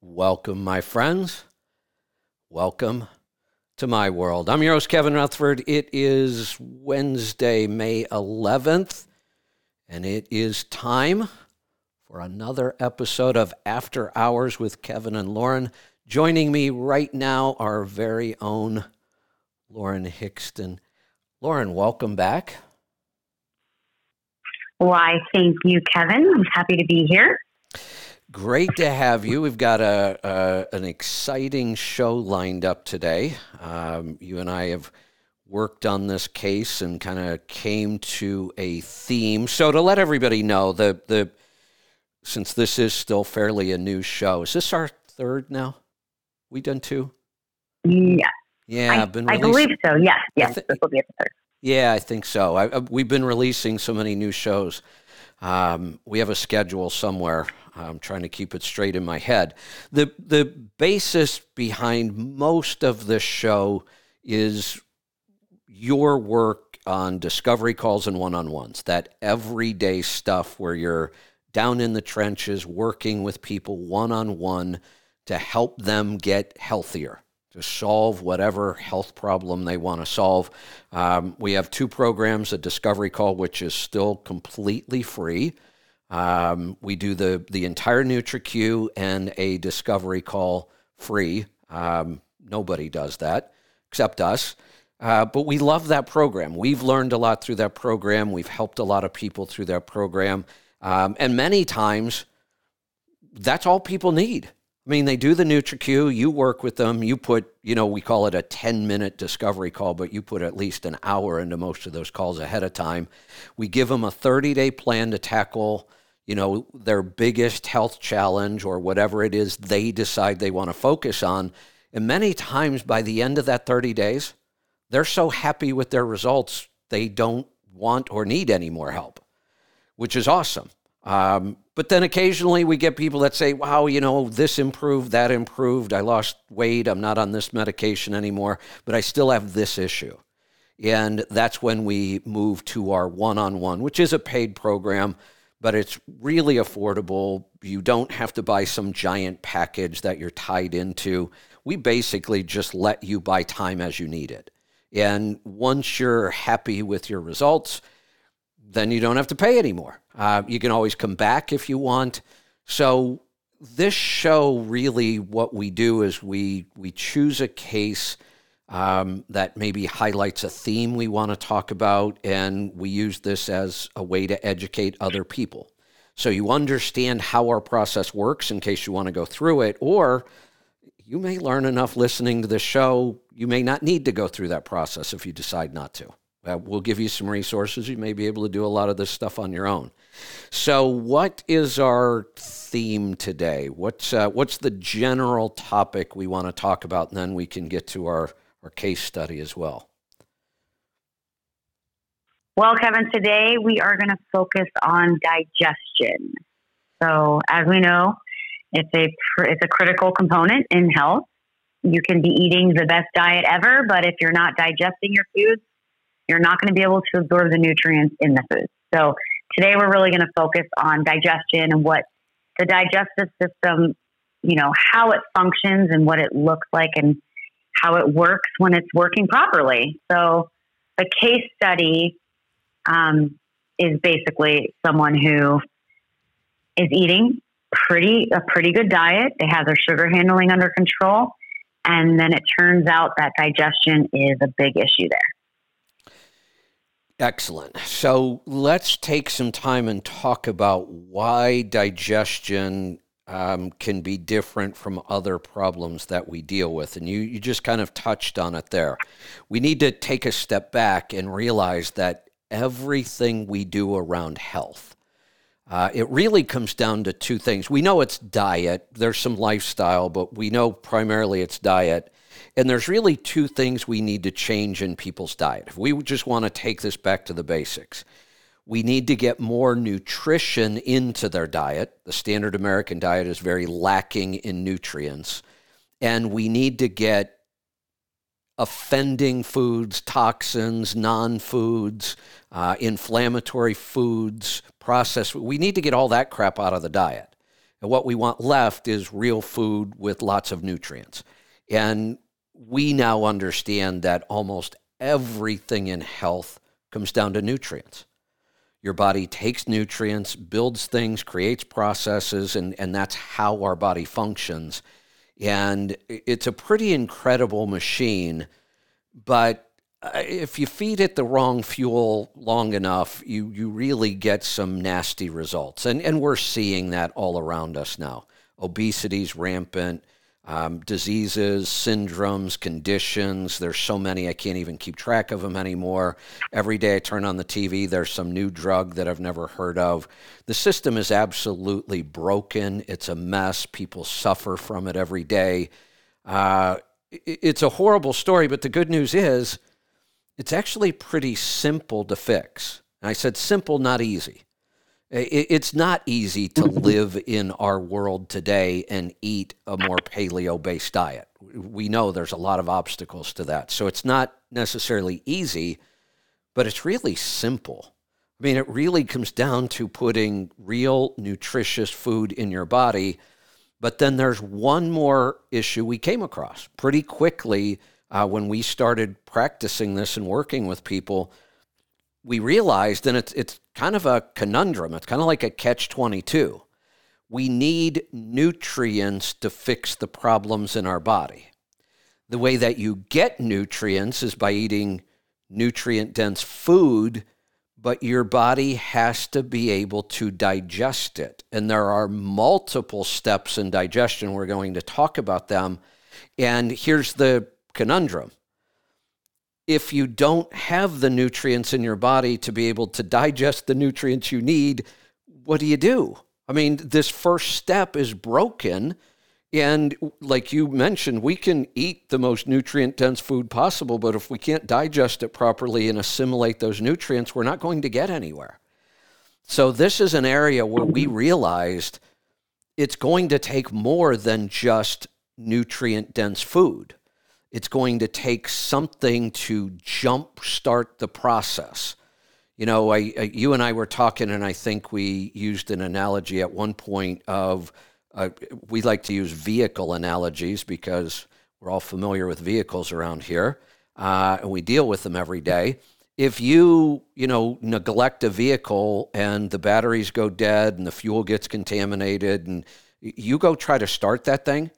Welcome, my friends. Welcome to my world. I'm your host, Kevin Rutherford. It is Wednesday, May 11th, and it is time for another episode of After Hours with Kevin and Lauren. Joining me right now, our very own Lauren Hickston. Lauren, welcome back. Why, thank you, Kevin. I'm happy to be here. Great to have you. We've got an exciting show lined up today. You and I have worked on this case and kind of came to a theme. So to let everybody know, the since this is still fairly a new show, is this our third now? We done two? Yeah. Yeah, I believe so. Yes, yes, this will be the third. Yeah, I think so. We've been releasing so many new shows. We have a schedule somewhere. I'm trying to keep it straight in my head. The basis behind most of this show is your work on discovery calls and one-on-ones, that everyday stuff where you're down in the trenches working with people one-on-one to help them get healthier, to solve whatever health problem they want to solve. We have two programs, a discovery call, which is still completely free. We do the entire NutriQ and a discovery call free. Nobody does that except us. But we love that program. We've learned a lot through that program. We've helped a lot of people through that program. And many times, that's all people need. I mean, they do the NutriQ, you work with them, you put, we call it a 10-minute discovery call, but you put at least an hour into most of those calls ahead of time. We give them a 30-day plan to tackle, their biggest health challenge or whatever it is they decide they want to focus on. And many times by the end of that 30 days, they're so happy with their results, they don't want or need any more help, which is awesome. But then occasionally we get people that say, wow, this improved, that improved. I lost weight. I'm not on this medication anymore, but I still have this issue. And that's when we move to our one-on-one, which is a paid program, but it's really affordable. You don't have to buy some giant package that you're tied into. We basically just let you buy time as you need it. And once you're happy with your results, then you don't have to pay anymore. You can always come back if you want. So this show, really what we do is we choose a case that maybe highlights a theme we want to talk about, and we use this as a way to educate other people. So you understand how our process works in case you want to go through it, or you may learn enough listening to the show, you may not need to go through that process if you decide not to. We'll give you some resources. You may be able to do a lot of this stuff on your own. So what is our theme today? What's the general topic we want to talk about? And then we can get to our case study as well. Well, Kevin, today we are going to focus on digestion. So as we know, it's a critical component in health. You can be eating the best diet ever, but if you're not digesting your foods, you're not going to be able to absorb the nutrients in the food. So today we're really going to focus on digestion and what the digestive system, how it functions and what it looks like and how it works when it's working properly. So the case study is basically someone who is eating a pretty good diet. They have their sugar handling under control. And then it turns out that digestion is a big issue there. Excellent. So let's take some time and talk about why digestion can be different from other problems that we deal with. And you just kind of touched on it there. We need to take a step back and realize that everything we do around health, it really comes down to two things. We know it's diet. There's some lifestyle, but we know primarily it's diet. And there's really two things we need to change in people's diet. If we just want to take this back to the basics, we need to get more nutrition into their diet. The standard American diet is very lacking in nutrients. And we need to get offending foods, toxins, non-foods, inflammatory foods, processed. We need to get all that crap out of the diet. And what we want left is real food with lots of nutrients. And we now understand that almost everything in health comes down to nutrients. Your body takes nutrients, builds things, creates processes, and that's how our body functions. And it's a pretty incredible machine, but if you feed it the wrong fuel long enough, you really get some nasty results. And we're seeing that all around us now. Obesity's rampant, diseases, syndromes, conditions. There's so many, I can't even keep track of them anymore. Every day I turn on the TV, there's some new drug that I've never heard of. The system is absolutely broken. It's a mess. People suffer from it every day. It's a horrible story, but the good news is it's actually pretty simple to fix. And I said simple, not easy. It's not easy to live in our world today and eat a more paleo-based diet. We know there's a lot of obstacles to that. So it's not necessarily easy, but it's really simple. I mean, it really comes down to putting real nutritious food in your body. But then there's one more issue we came across pretty quickly when we started practicing this and working with people. We realized, and it's kind of a conundrum, it's kind of like a catch-22. We need nutrients to fix the problems in our body. The way that you get nutrients is by eating nutrient-dense food, but your body has to be able to digest it. And there are multiple steps in digestion. We're going to talk about them. And here's the conundrum. If you don't have the nutrients in your body to be able to digest the nutrients you need, what do? I mean, this first step is broken. And like you mentioned, we can eat the most nutrient-dense food possible, but if we can't digest it properly and assimilate those nutrients, we're not going to get anywhere. So this is an area where we realized it's going to take more than just nutrient-dense food. It's going to take something to jumpstart the process. You know, you and I were talking, and I think we used an analogy at one point of, we like to use vehicle analogies because we're all familiar with vehicles around here, and we deal with them every day. If you neglect a vehicle and the batteries go dead and the fuel gets contaminated and you go try to start that thing,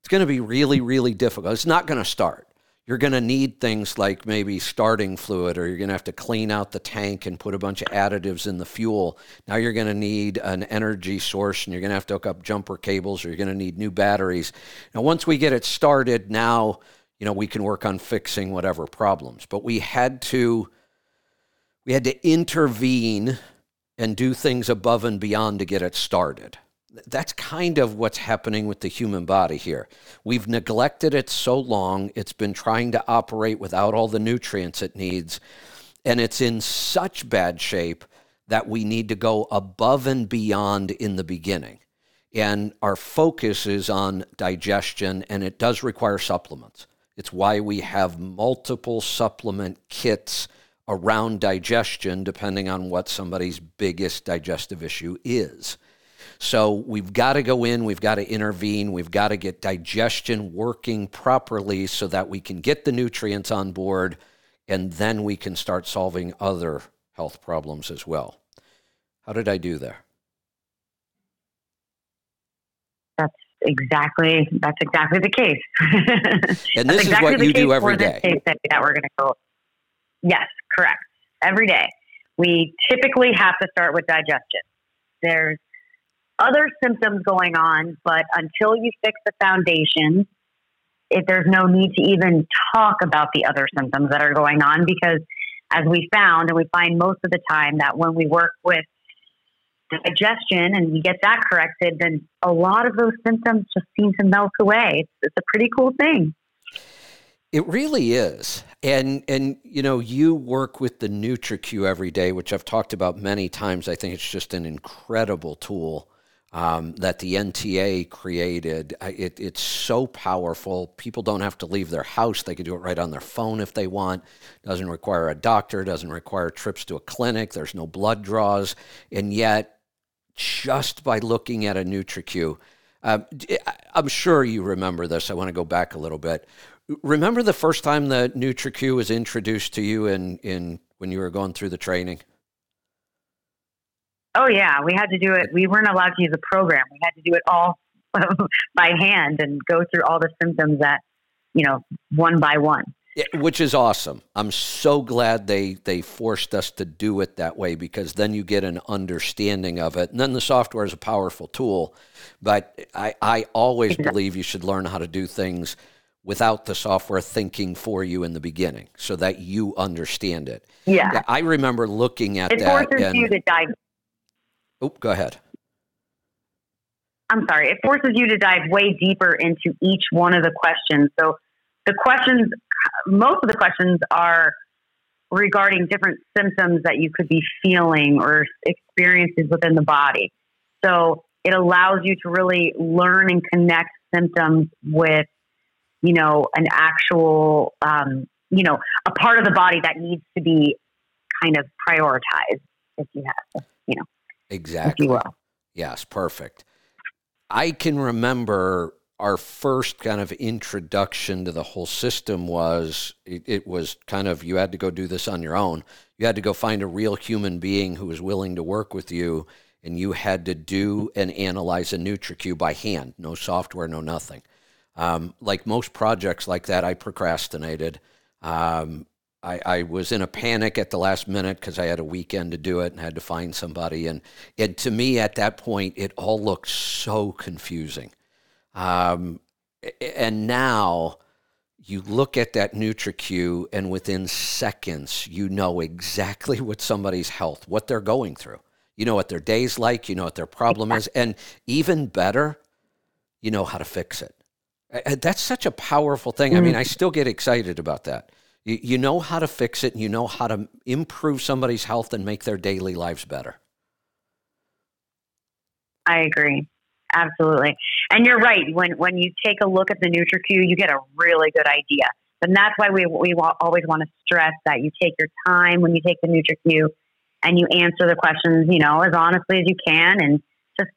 it's going to be really, really difficult. It's not going to start. You're going to need things like maybe starting fluid, or you're going to have to clean out the tank and put a bunch of additives in the fuel. Now you're going to need an energy source, and you're going to have to hook up jumper cables, or you're going to need new batteries. Now, once we get it started, now, we can work on fixing whatever problems. But we had to intervene and do things above and beyond to get it started. That's kind of what's happening with the human body here. We've neglected it so long, it's been trying to operate without all the nutrients it needs, and it's in such bad shape that we need to go above and beyond in the beginning. And our focus is on digestion, and it does require supplements. It's why we have multiple supplement kits around digestion, depending on what somebody's biggest digestive issue is. So we've got to go in, we've got to intervene, we've got to get digestion working properly so that we can get the nutrients on board, and then we can start solving other health problems as well. How did I do there? That's exactly the case. And this exactly is what you do every day. That we're going to go. Yes, correct. Every day. We typically have to start with digestion. There's other symptoms going on, but until you fix the foundation, there's no need to even talk about the other symptoms that are going on, because as we found, and we find most of the time, that when we work with digestion and we get that corrected, then a lot of those symptoms just seem to melt away. It's a pretty cool thing. It really is. And you work with the NutriQ every day, which I've talked about many times. I think it's just an incredible tool that the NTA created. It's so powerful. People don't have to leave their house. They can do it right on their phone if they want. Doesn't require a doctor, doesn't require trips to a clinic. There's no blood draws. And yet just by looking at a NutriQ. I'm sure you remember this. I want to go back a little bit. Remember the first time the NutriQ was introduced to you in when you were going through the training? Oh, yeah. We had to do it. We weren't allowed to use a program. We had to do it all by hand and go through all the symptoms that, you know, one by one. Yeah, which is awesome. I'm so glad they forced us to do it that way, because then you get an understanding of it. And then the software is a powerful tool. But I always believe you should learn how to do things without the software thinking for you in the beginning so that you understand it. Yeah. I remember looking at that. It forces you to dive. Oh, go ahead. I'm sorry. It forces you to dive way deeper into each one of the questions. So the questions, most of the questions are regarding different symptoms that you could be feeling or experiences within the body. So it allows you to really learn and connect symptoms with, you know, an actual, you know, a part of the body that needs to be kind of prioritized, if you have, you know. Exactly. If you will. Yes. Perfect. I can remember our first kind of introduction to the whole system was it was kind of, you had to go do this on your own. You had to go find a real human being who was willing to work with you, and you had to do and analyze a NutriQ by hand. No software, no nothing. Like most projects like that, I procrastinated. I was in a panic at the last minute because I had a weekend to do it and had to find somebody. And to me at that point, it all looked so confusing. And now you look at that NutriQ and within seconds, you know exactly what somebody's health, what they're going through. You know what their day's like, you know what their problem is. And even better, you know how to fix it. That's such a powerful thing. I mean, I still get excited about that. You know how to fix it, and you know how to improve somebody's health and make their daily lives better. I agree. Absolutely. And you're right. When you take a look at the NutriQ, you get a really good idea. And that's why we always want to stress that you take your time when you take the NutriQ and you answer the questions, you know, as honestly as you can. And just,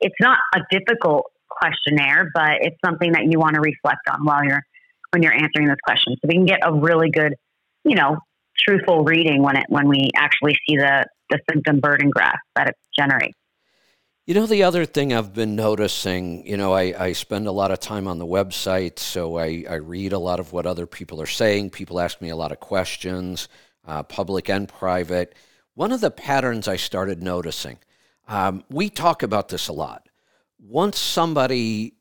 it's not a difficult questionnaire, but it's something that you want to reflect on while you're when you're answering this question. So we can get a really good, you know, truthful reading when we actually see the symptom burden graph that it generates. You know, the other thing I've been noticing, you know, I spend a lot of time on the website, so I read a lot of what other people are saying. People ask me a lot of questions, public and private. One of the patterns I started noticing, we talk about this a lot. Once somebody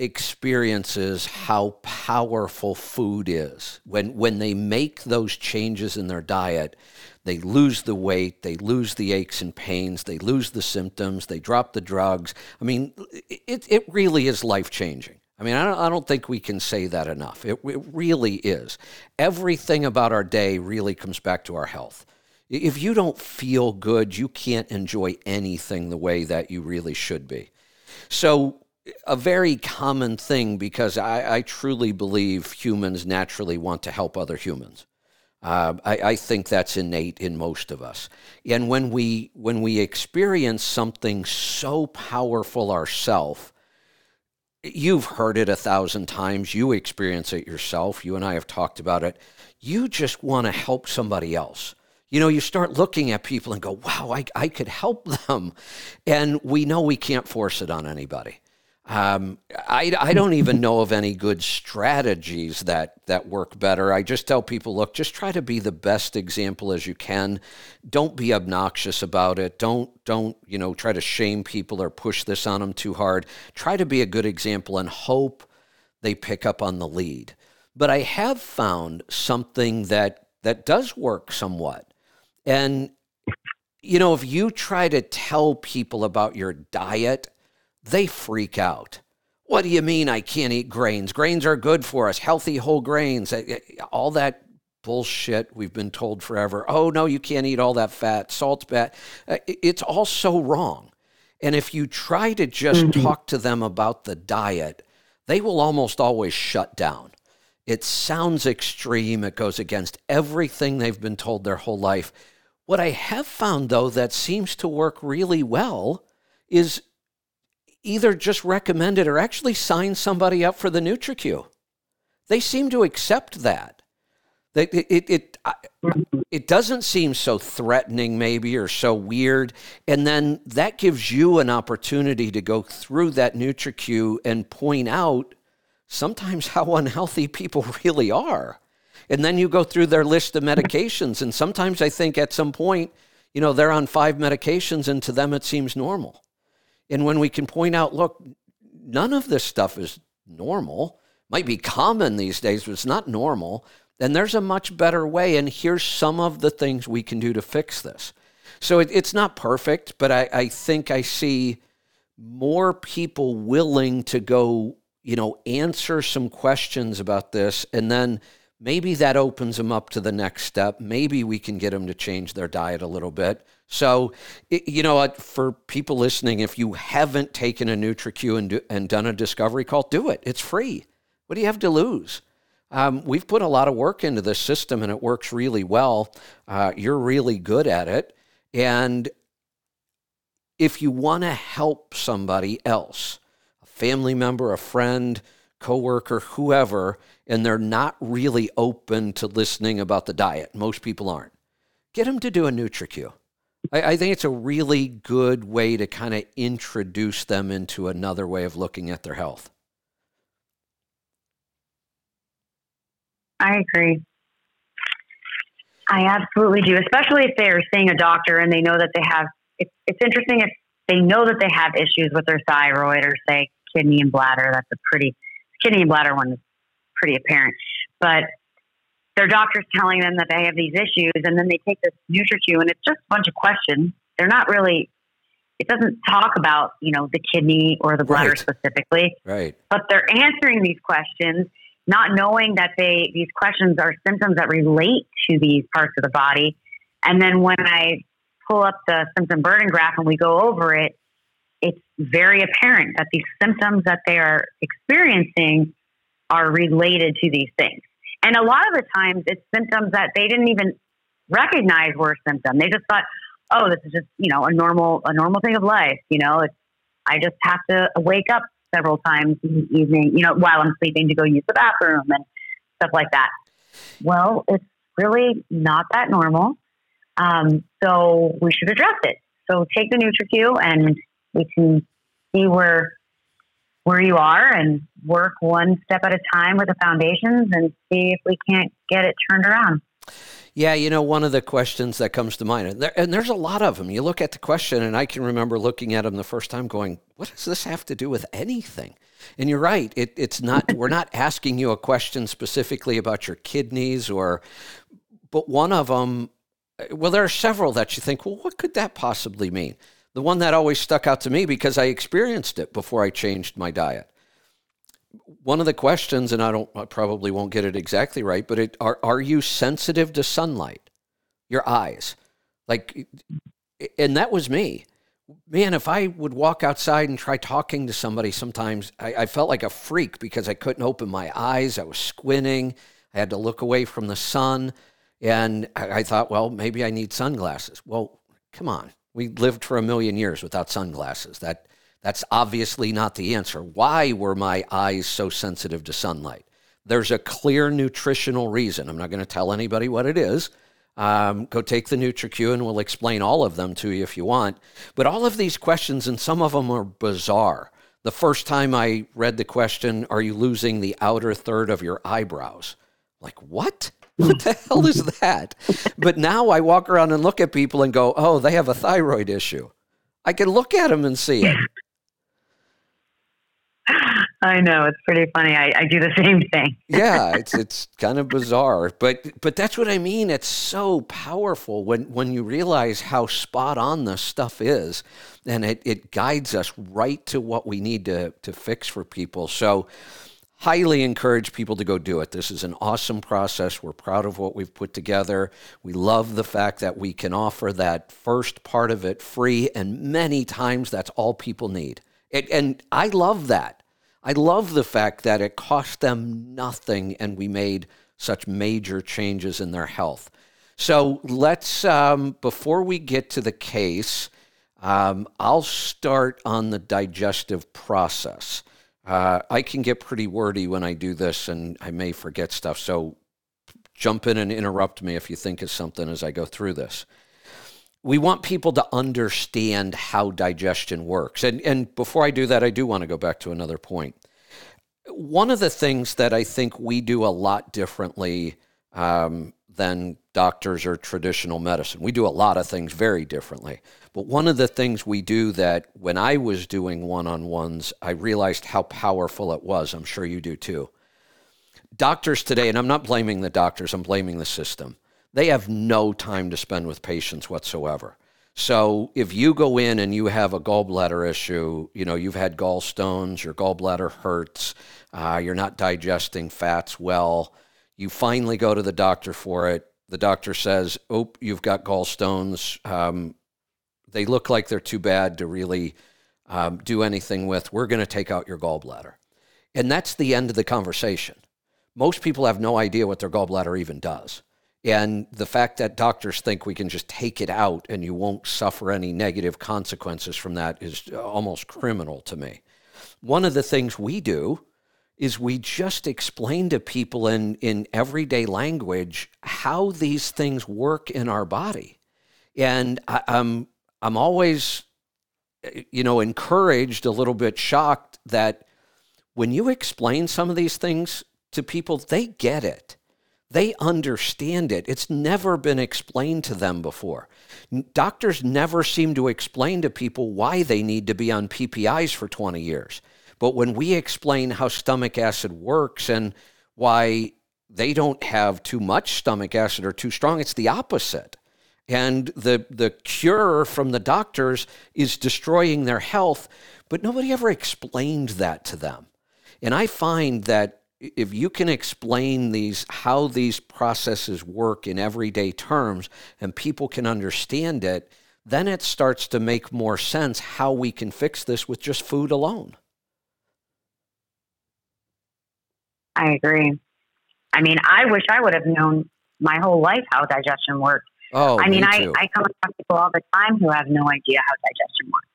experiences how powerful food is, when they make those changes in their diet, they lose the weight, they lose the aches and pains, they lose the symptoms, they drop the drugs. I mean, it really is life-changing. I mean, I don't think we can say that enough. It really is. Everything about our day really comes back to our health. If you don't feel good, you can't enjoy anything the way that you really should be. So a very common thing, because I truly believe humans naturally want to help other humans. I think that's innate in most of us. And when we experience something so powerful ourselves, you've heard it 1,000 times, you experience it yourself, you and I have talked about it, you just want to help somebody else. You know, you start looking at people and go, wow, I could help them. And we know we can't force it on anybody. I don't even know of any good strategies that work better. I just tell people, look, just try to be the best example as you can. Don't be obnoxious about it. Don't, you know, try to shame people or push this on them too hard. Try to be a good example and hope they pick up on the lead. But I have found something that does work somewhat. And, you know, if you try to tell people about your diet, they freak out. What do you mean I can't eat grains? Grains are good for us, healthy whole grains. All that bullshit we've been told forever. Oh, no, you can't eat all that fat. Salt's bad. It's all so wrong. And if you try to just talk to them about the diet, they will almost always shut down. It sounds extreme. It goes against everything they've been told their whole life. What I have found, though, that seems to work really well is either just recommend it or actually sign somebody up for the NutriQ. They seem to accept that. It doesn't seem so threatening maybe or so weird. And then that gives you an opportunity to go through that NutriQ and point out sometimes how unhealthy people really are. And then you go through their list of medications. And sometimes I think at some point, you know, they're on 5 medications and to them it seems normal. And when we can point out, look, none of this stuff is normal, might be common these days, but it's not normal. Then there's a much better way, and here's some of the things we can do to fix this. So it's not perfect, but I think I see more people willing to go, you know, answer some questions about this, and then maybe that opens them up to the next step. Maybe we can get them to change their diet a little bit. So, you know, for people listening, if you haven't taken a NutriQ and done a discovery call, do it. It's free. What do you have to lose? We've put a lot of work into this system, and it works really well. You're really good at it. And if you want to help somebody else, a family member, a friend, coworker, whoever, and they're not really open to listening about the diet, most people aren't, get them to do a NutriQ. I think it's a really good way to kind of introduce them into another way of looking at their health. I agree. I absolutely do, especially if they're seeing a doctor and they know that they have, it's interesting if they know that they have issues with their thyroid or say kidney and bladder. That's a pretty, kidney and bladder one is pretty apparent, but their doctor's telling them that they have these issues and then they take this NutriQ and it's just a bunch of questions. They're not really, it doesn't talk about, you know, the kidney or the bladder specifically, right? But they're answering these questions not knowing that these questions are symptoms that relate to these parts of the body. And then when I pull up the symptom burden graph and we go over it, it's very apparent that these symptoms that they are experiencing are related to these things. And a lot of the times it's symptoms that they didn't even recognize were a symptom. They just thought, oh, this is just, you know, a normal thing of life. You know, I just have to wake up several times in the evening, you know, while I'm sleeping to go use the bathroom and stuff like that. Well, it's really not that normal. So we should address it. So take the NutriQ and we can see where you are and work one step at a time with the foundations and see if we can't get it turned around. Yeah, you know, one of the questions that comes to mind, and there's a lot of them. You look at the question, and I can remember looking at them the first time going, what does this have to do with anything? And you're right. It's not, we're not asking you a question specifically about your kidneys but one of them, well, there are several that you think, well, what could that possibly mean? The one that always stuck out to me because I experienced it before I changed my diet. One of the questions, and I probably won't get it exactly right, but are you sensitive to sunlight? Your eyes, like, and that was me. Man, if I would walk outside and try talking to somebody, sometimes I felt like a freak because I couldn't open my eyes. I was squinting. I had to look away from the sun, and I thought, well, maybe I need sunglasses. Well, come on, we lived for 1 million years without sunglasses. That's obviously not the answer. Why were my eyes so sensitive to sunlight? There's a clear nutritional reason. I'm not going to tell anybody what it is. Go take the NutriQ and we'll explain all of them to you if you want. But all of these questions, and some of them are bizarre. The first time I read the question, are you losing the outer third of your eyebrows? Like, what? What the hell is that? But now I walk around and look at people and go, oh, they have a thyroid issue. I can look at them and see it. I know, it's pretty funny. I do the same thing. Yeah, it's kind of bizarre, but that's what I mean. It's so powerful when you realize how spot on this stuff is, and it guides us right to what we need to fix for people. So highly encourage people to go do it. This is an awesome process. We're proud of what we've put together. We love the fact that we can offer that first part of it free, and many times that's all people need. And I love that. I love the fact that it cost them nothing and we made such major changes in their health. So let's, before we get to the case, I'll start on the digestive process. I can get pretty wordy when I do this, and I may forget stuff, so jump in and interrupt me if you think of something as I go through this. We want people to understand how digestion works. And before I do that, I do want to go back to another point. One of the things that I think we do a lot differently than doctors or traditional medicine. We do a lot of things very differently. But one of the things we do that when I was doing one-on-ones, I realized how powerful it was. I'm sure you do too. Doctors today, and I'm not blaming the doctors, I'm blaming the system. They have no time to spend with patients whatsoever. So if you go in and you have a gallbladder issue, you know, you've had gallstones, your gallbladder hurts, you're not digesting fats well, you finally go to the doctor for it. The doctor says, oh, you've got gallstones. They look like they're too bad to really do anything with. We're going to take out your gallbladder. And that's the end of the conversation. Most people have no idea what their gallbladder even does. And the fact that doctors think we can just take it out and you won't suffer any negative consequences from that is almost criminal to me. One of the things we do is we just explain to people in everyday language how these things work in our body. And I'm always, you know, encouraged, a little bit shocked that when you explain some of these things to people, they get it. They understand it. It's never been explained to them before. Doctors never seem to explain to people why they need to be on PPIs for 20 years. But when we explain how stomach acid works and why they don't have too much stomach acid or too strong, it's the opposite. And the cure from the doctors is destroying their health, but nobody ever explained that to them. And I find that if you can explain these, how these processes work in everyday terms, and people can understand it, then it starts to make more sense how we can fix this with just food alone. I agree. I mean, I wish I would have known my whole life how digestion works. Oh, I mean, I come across people all the time who have no idea how digestion works.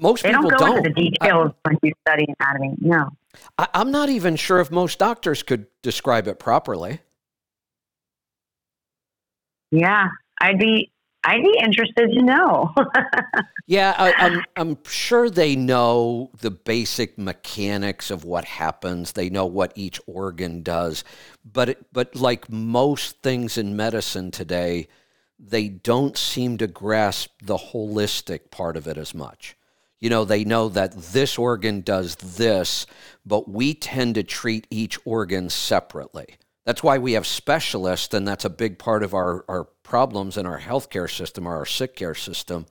Most people don't. They don't go into the details when you study anatomy, no. I'm not even sure if most doctors could describe it properly. Yeah, I'd be interested to know. Yeah, I'm sure they know the basic mechanics of what happens. They know what each organ does, but like most things in medicine today, they don't seem to grasp the holistic part of it as much. You know, they know that this organ does this, but we tend to treat each organ separately. That's why we have specialists, and that's a big part of our problems in our healthcare system or our sick care system.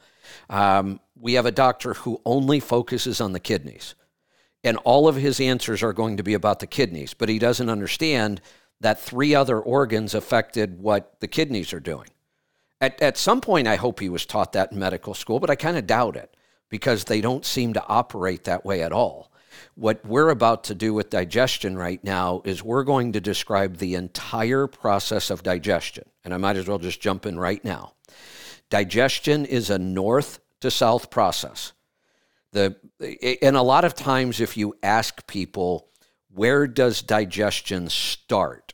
We have a doctor who only focuses on the kidneys, and all of his answers are going to be about the kidneys, but he doesn't understand that three other organs affected what the kidneys are doing. At some point, I hope he was taught that in medical school, but I kind of doubt it, because they don't seem to operate that way at all. What we're about to do with digestion right now is we're going to describe the entire process of digestion. And I might as well just jump in right now. Digestion is a north to south process. And a lot of times if you ask people, where does digestion start?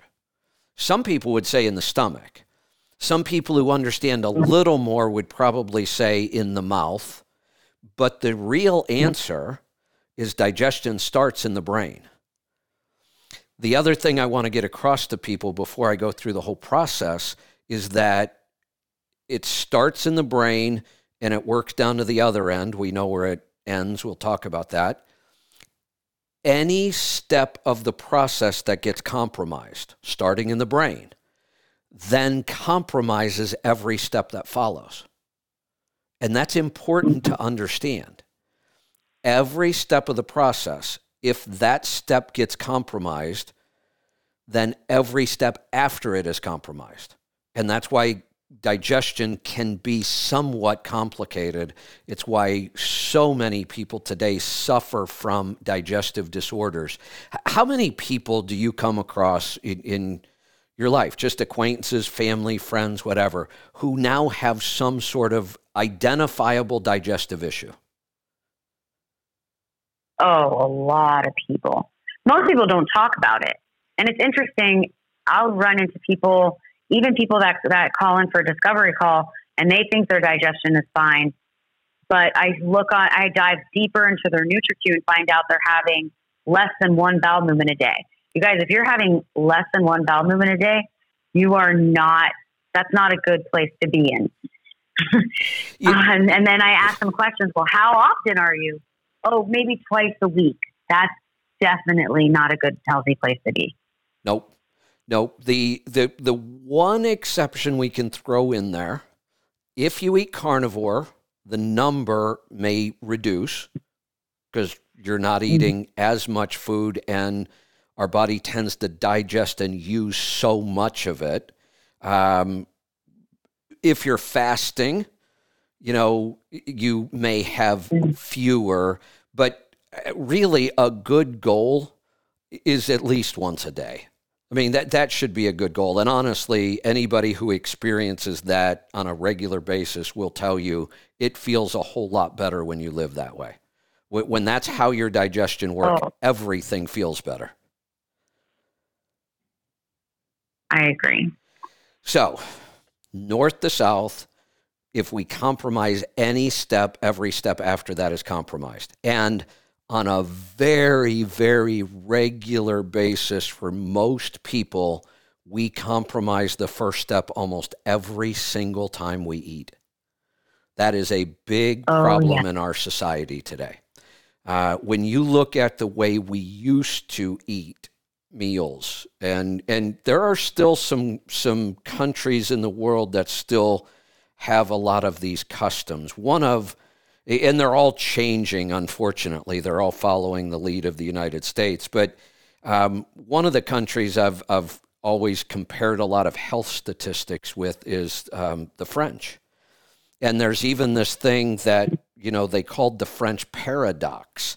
Some people would say in the stomach. Some people who understand a little more would probably say in the mouth. But the real answer is digestion starts in the brain. The other thing I want to get across to people before I go through the whole process is that it starts in the brain and it works down to the other end. We know where it ends. We'll talk about that. Any step of the process that gets compromised, starting in the brain, then compromises every step that follows. And that's important to understand. Every step of the process, if that step gets compromised, then every step after it is compromised. And that's why digestion can be somewhat complicated. It's why so many people today suffer from digestive disorders. How many people do you come across in your life, just acquaintances, family, friends, whatever, who now have some sort of identifiable digestive issue? Oh, a lot of people. Most people don't talk about it. And it's interesting. I'll run into people, even people that call in for a discovery call, and they think their digestion is fine. But I dive deeper into their NutriQ and find out they're having less than one bowel movement a day. You guys, if you're having less than one bowel movement a day, that's not a good place to be in. And then I ask them questions. Well, how often are you? Oh, maybe twice a week. That's definitely not a good, healthy place to be. Nope. The one exception we can throw in there, if you eat carnivore, the number may reduce because you're not eating as much food and our body tends to digest and use so much of it. If you're fasting, you may have fewer, but really a good goal is at least once a day. I mean, that should be a good goal. And honestly, anybody who experiences that on a regular basis will tell you it feels a whole lot better when you live that way. When that's how your digestion works, everything feels better. I agree. So, north to south, if we compromise any step, every step after that is compromised. And on a very, very regular basis for most people, we compromise the first step almost every single time we eat. That is a big problem in our society today. When you look at the way we used to eat meals, and there are still some countries in the world that still have a lot of these customs. And they're all changing, unfortunately. They're all following the lead of the United States. But one of the countries I've always compared a lot of health statistics with is the French. And there's even this thing that, they called the French paradox.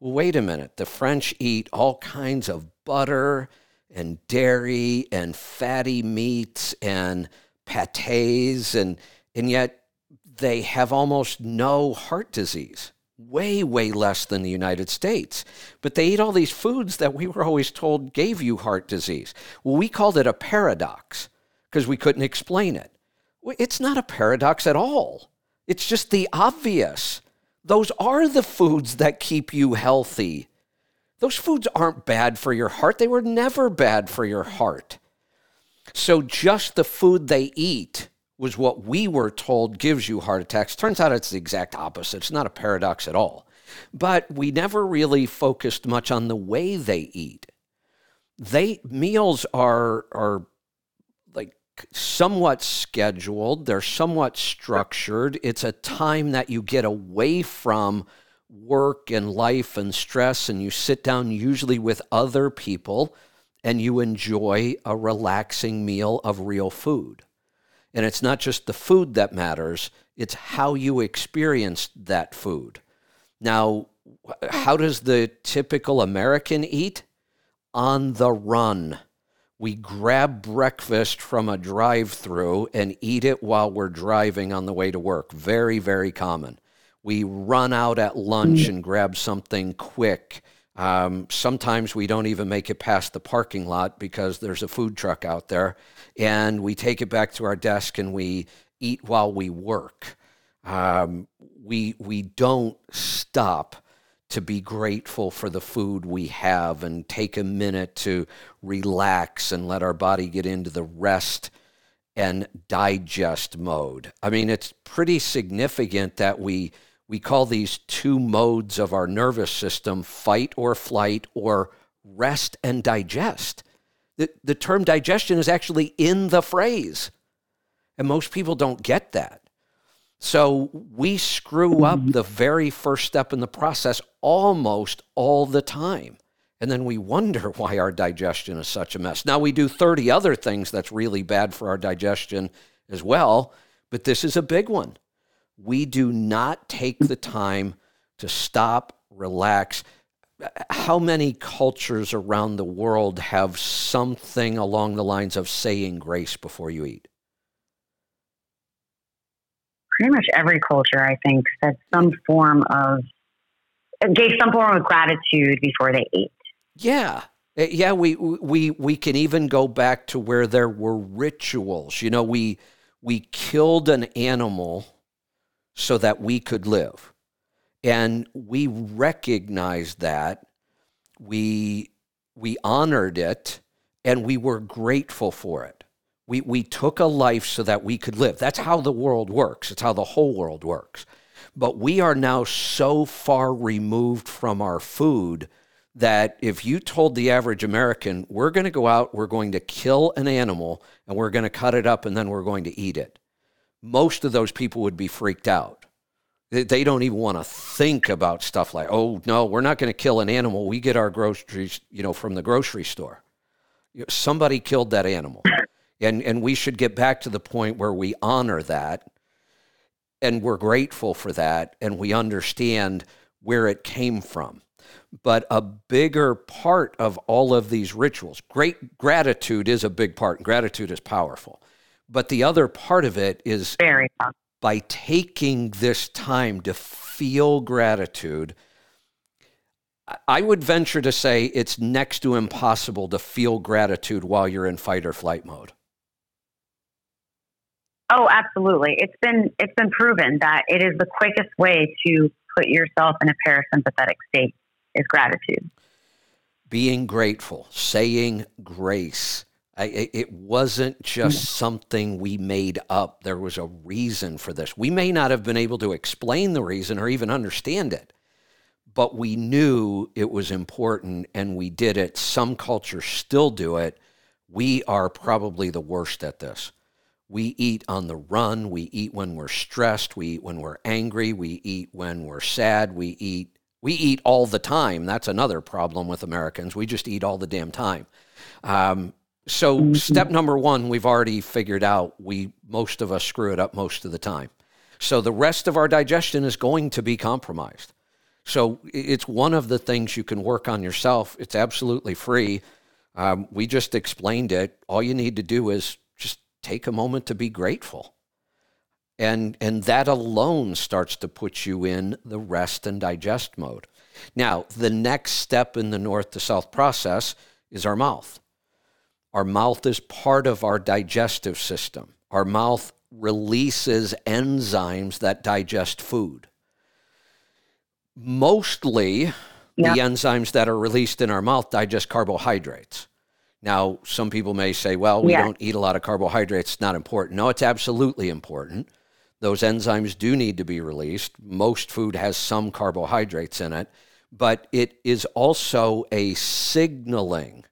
Well, wait a minute. The French eat all kinds of butter and dairy and fatty meats and pâtés, and yet they have almost no heart disease, way, way less than the United States. But they eat all these foods that we were always told gave you heart disease. Well, we called it a paradox because we couldn't explain it. Well, it's not a paradox at all. It's just the obvious. Those are the foods that keep you healthy. Those foods aren't bad for your heart. They were never bad for your heart. So just the food they eat was what we were told gives you heart attacks. Turns out it's the exact opposite. It's not a paradox at all. But we never really focused much on the way they eat. Meals are like somewhat scheduled. They're somewhat structured. It's a time that you get away from work and life and stress, and you sit down usually with other people, and you enjoy a relaxing meal of real food. And it's not just the food that matters, it's how you experienced that food. Now, how does the typical American eat? On the run. We grab breakfast from a drive-thru and eat it while we're driving on the way to work. Very, very common. We run out at lunch and grab something quick. Sometimes we don't even make it past the parking lot because there's a food truck out there, and we take it back to our desk and we eat while we work. We don't stop to be grateful for the food we have and take a minute to relax and let our body get into the rest and digest mode. I mean, it's pretty significant that we call these two modes of our nervous system fight or flight or rest and digest. The term digestion is actually in the phrase, and most people don't get that. So we screw up the very first step in the process almost all the time, and then we wonder why our digestion is such a mess. Now, we do 30 other things that's really bad for our digestion as well, but this is a big one. We do not take the time to stop, relax. How many cultures around the world have something along the lines of saying grace before you eat? pretty much every culture, I think, said gave some form of gratitude before they ate. Yeah. Yeah, we can even go back to where there were rituals. You know, we killed an animal so that we could live. And we recognized that. We honored it, and we were grateful for it. We took a life so that we could live. That's how the world works. It's how the whole world works. But we are now so far removed from our food that if you told the average American, we're going to go out, we're going to kill an animal, and we're going to cut it up, and then we're going to eat it, most of those people would be freaked out. They don't even want to think about stuff like, oh, no, we're not going to kill an animal. We get our groceries, you know, from the grocery store. Somebody killed that animal. And we should get back to the point where we honor that, and we're grateful for that, and we understand where it came from. But a bigger part of all of these rituals, great gratitude is a big part. Gratitude is powerful. But the other part of it is by taking this time to feel gratitude, I would venture to say it's next to impossible to feel gratitude while you're in fight or flight mode. Oh, absolutely. It's been proven that it is the quickest way to put yourself in a parasympathetic state. Is gratitude. Being grateful, saying grace. It wasn't just something we made up. There was a reason for this. We may not have been able to explain the reason or even understand it, but we knew it was important and we did it. Some cultures still do it. We are probably the worst at this. We eat on the run. We eat when we're stressed. We eat when we're angry. We eat when we're sad. We eat all the time. That's another problem with Americans. We just eat all the damn time. So step number one, we've already figured out most of us screw it up most of the time. So the rest of our digestion is going to be compromised. So it's one of the things you can work on yourself. It's absolutely free. We just explained it. All you need to do is just take a moment to be grateful. And that alone starts to put you in the rest and digest mode. Now, the next step in the north to south process is our mouth. Our mouth is part of our digestive system. Our mouth releases enzymes that digest food. Mostly, the enzymes that are released in our mouth digest carbohydrates. Now, some people may say, well, we don't eat a lot of carbohydrates. It's not important. No, it's absolutely important. Those enzymes do need to be released. Most food has some carbohydrates in it, but it is also a signaling.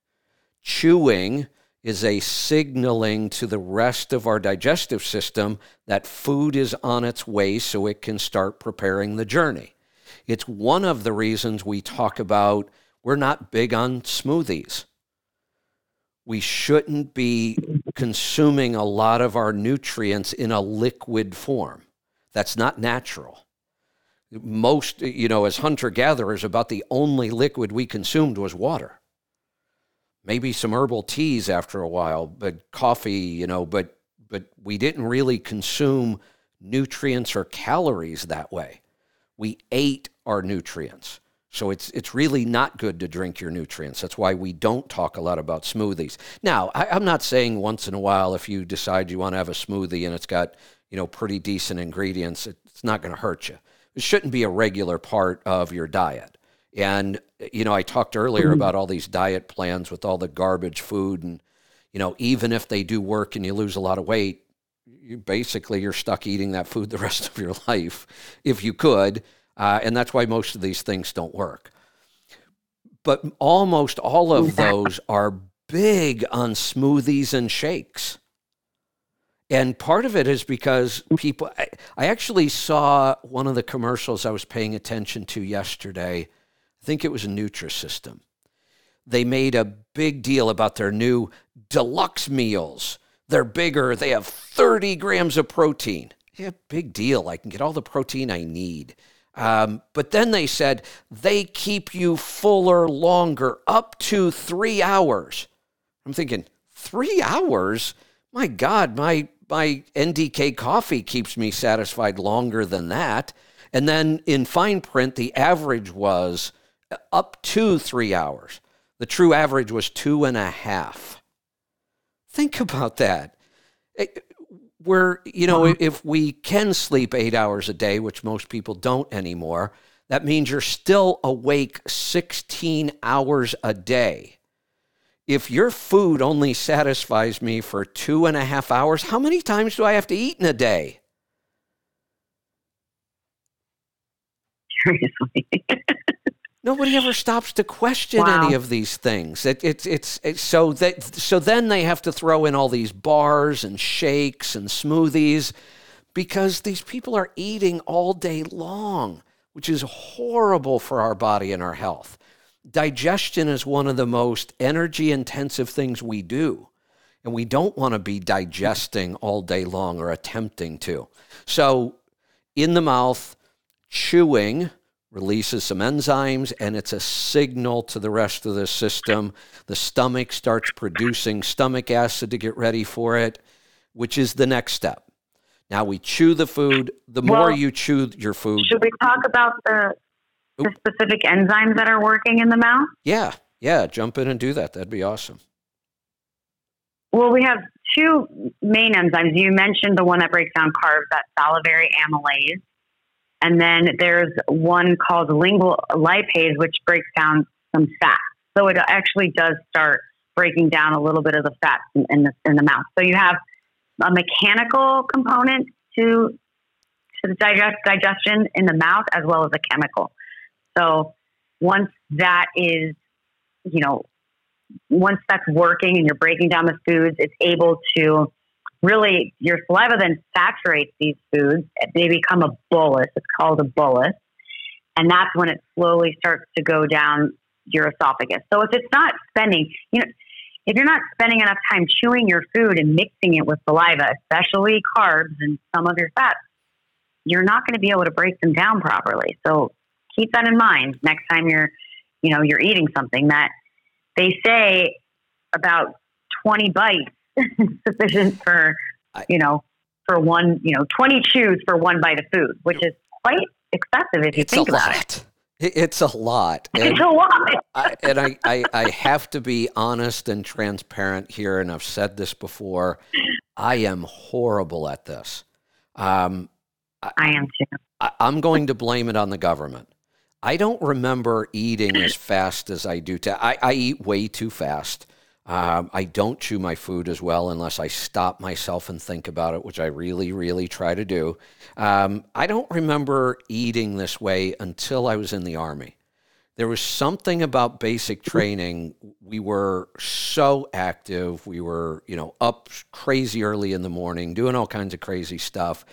Chewing is a signaling to the rest of our digestive system that food is on its way so it can start preparing the journey. It's one of the reasons we talk about we're not big on smoothies. We shouldn't be consuming a lot of our nutrients in a liquid form. That's not natural. Most, you know, as hunter-gatherers, about the only liquid we consumed was water. Maybe some herbal teas after a while, but coffee, you know, but we didn't really consume nutrients or calories that way. We ate our nutrients. So it's really not good to drink your nutrients. That's why we don't talk a lot about smoothies. Now, I'm not saying once in a while if you decide you want to have a smoothie and it's got, you know, pretty decent ingredients, it's not going to hurt you. It shouldn't be a regular part of your diet. And, you know, I talked earlier about all these diet plans with all the garbage food and, you know, even if they do work and you lose a lot of weight, you're stuck eating that food the rest of your life if you could. And that's why most of these things don't work. But almost all of those are big on smoothies and shakes. And part of it is because people, I actually saw one of the commercials I was paying attention to yesterday. I think it was Nutrisystem. They made a big deal about their new deluxe meals. They're bigger. They have 30 grams of protein. Yeah, big deal. I can get all the protein I need. But then they said, they keep you fuller longer, up to 3 hours. I'm thinking, 3 hours? My God, my my NDK coffee keeps me satisfied longer than that. And then in fine print, the average was up to 3 hours. The true average was 2.5. Think about that. We're, you know, if we can sleep 8 hours a day, which most people don't anymore, that means you're still awake 16 hours a day. If your food only satisfies me for 2.5 hours, how many times do I have to eat in a day? Seriously. Nobody ever stops to question any of these things. So then they have to throw in all these bars and shakes and smoothies because these people are eating all day long, which is horrible for our body and our health. Digestion is one of the most energy-intensive things we do, and we don't want to be digesting all day long or attempting to. So in the mouth, chewing releases some enzymes, and it's a signal to the rest of the system. The stomach starts producing stomach acid to get ready for it, which is the next step. Now we chew the food. The more you chew your food. Should we talk about the specific enzymes that are working in the mouth? Yeah. Jump in and do that. That'd be awesome. Well, we have two main enzymes. You mentioned the one that breaks down carbs, that salivary amylase. And then there's one called lingual lipase, which breaks down some fat. So it actually does start breaking down a little bit of the fat in the mouth. So you have a mechanical component to the digestion in the mouth, as well as a chemical. So once that is, once that's working and you're breaking down the foods, it's able to really, your saliva then saturates these foods. They become a bolus. It's called a bolus. And that's when it slowly starts to go down your esophagus. So if it's not spending, if you're not spending enough time chewing your food and mixing it with saliva, especially carbs and some of your fats, you're not going to be able to break them down properly. So keep that in mind next time you're eating something. That they say about 20 bites sufficient for 20 chews for one bite of food, which is quite excessive if you think about it. It's a lot. It's a lot. I have to be honest and transparent here, and I've said this before. I am horrible at this. I am too. I'm going to blame it on the government. I don't remember eating as fast as I do. I eat way too fast. I don't chew my food as well unless I stop myself and think about it, which I really, really try to do. I don't remember eating this way until I was in the Army. There was something about basic training. We were so active. We were, up crazy early in the morning, doing all kinds of crazy stuff.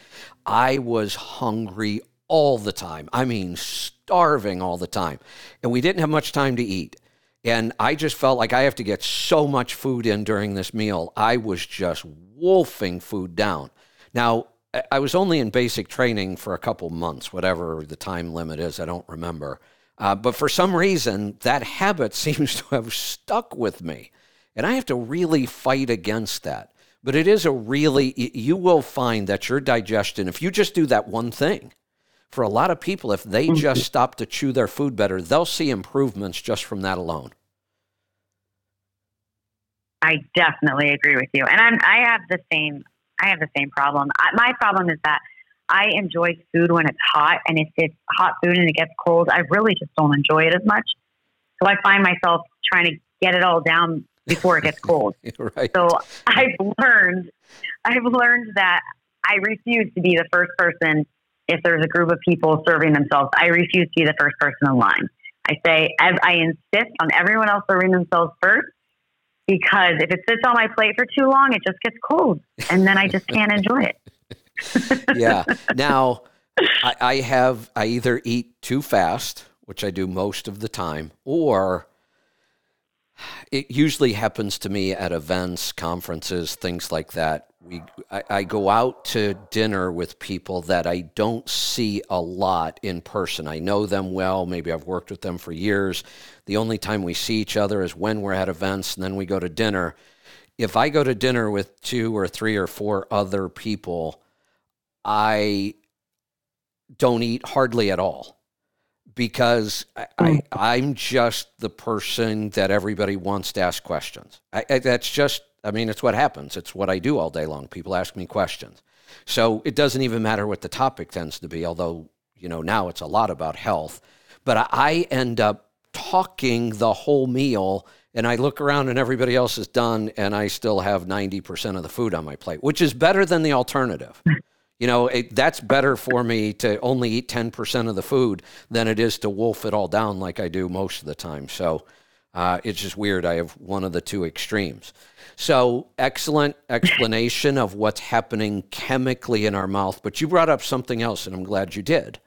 I was hungry all the time. I mean, starving all the time. And we didn't have much time to eat. And I just felt like I have to get so much food in during this meal. I was just wolfing food down. Now, I was only in basic training for a couple months, whatever the time limit is, I don't remember. But for some reason, that habit seems to have stuck with me. And I have to really fight against that. But it is you will find that your digestion, if you just do that one thing, for a lot of people, if they just stop to chew their food better, they'll see improvements just from that alone. I definitely agree with you. And I have the same problem. My problem is that I enjoy food when it's hot. And if it's hot food and it gets cold, I really just don't enjoy it as much. So I find myself trying to get it all down before it gets cold. Right. So I've learned that I refuse to be the first person. If there's a group of people serving themselves, I refuse to be the first person in line. I say, I insist on everyone else serving themselves first, because if it sits on my plate for too long, it just gets cold, and then I just can't enjoy it. Yeah. Now, I either eat too fast, which I do most of the time, or it usually happens to me at events, conferences, things like that. I go out to dinner with people that I don't see a lot in person. I know them well. Maybe I've worked with them for years. The only time we see each other is when we're at events, and then we go to dinner. if I go to dinner with 2 or 3 or 4 other people, I don't eat hardly at all, because I'm just the person that everybody wants to ask questions. I mean, it's what happens. It's what I do all day long. People ask me questions. So it doesn't even matter what the topic tends to be, although, you know, now it's a lot about health. But I end up talking the whole meal, and I look around and everybody else is done, and I still have 90% of the food on my plate, which is better than the alternative. You know, that's better for me to only eat 10% of the food than it is to wolf it all down like I do most of the time. So it's just weird. I have one of the two extremes. So excellent explanation of what's happening chemically in our mouth. But you brought up something else, and I'm glad you did.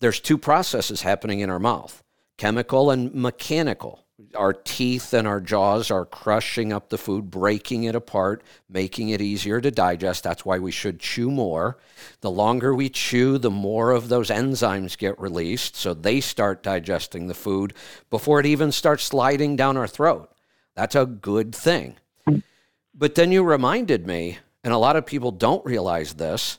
There's two processes happening in our mouth, chemical and mechanical. Our teeth and our jaws are crushing up the food, breaking it apart, making it easier to digest. That's why we should chew more. The longer we chew, the more of those enzymes get released, so they start digesting the food before it even starts sliding down our throat. That's a good thing. But then you reminded me, and a lot of people don't realize this,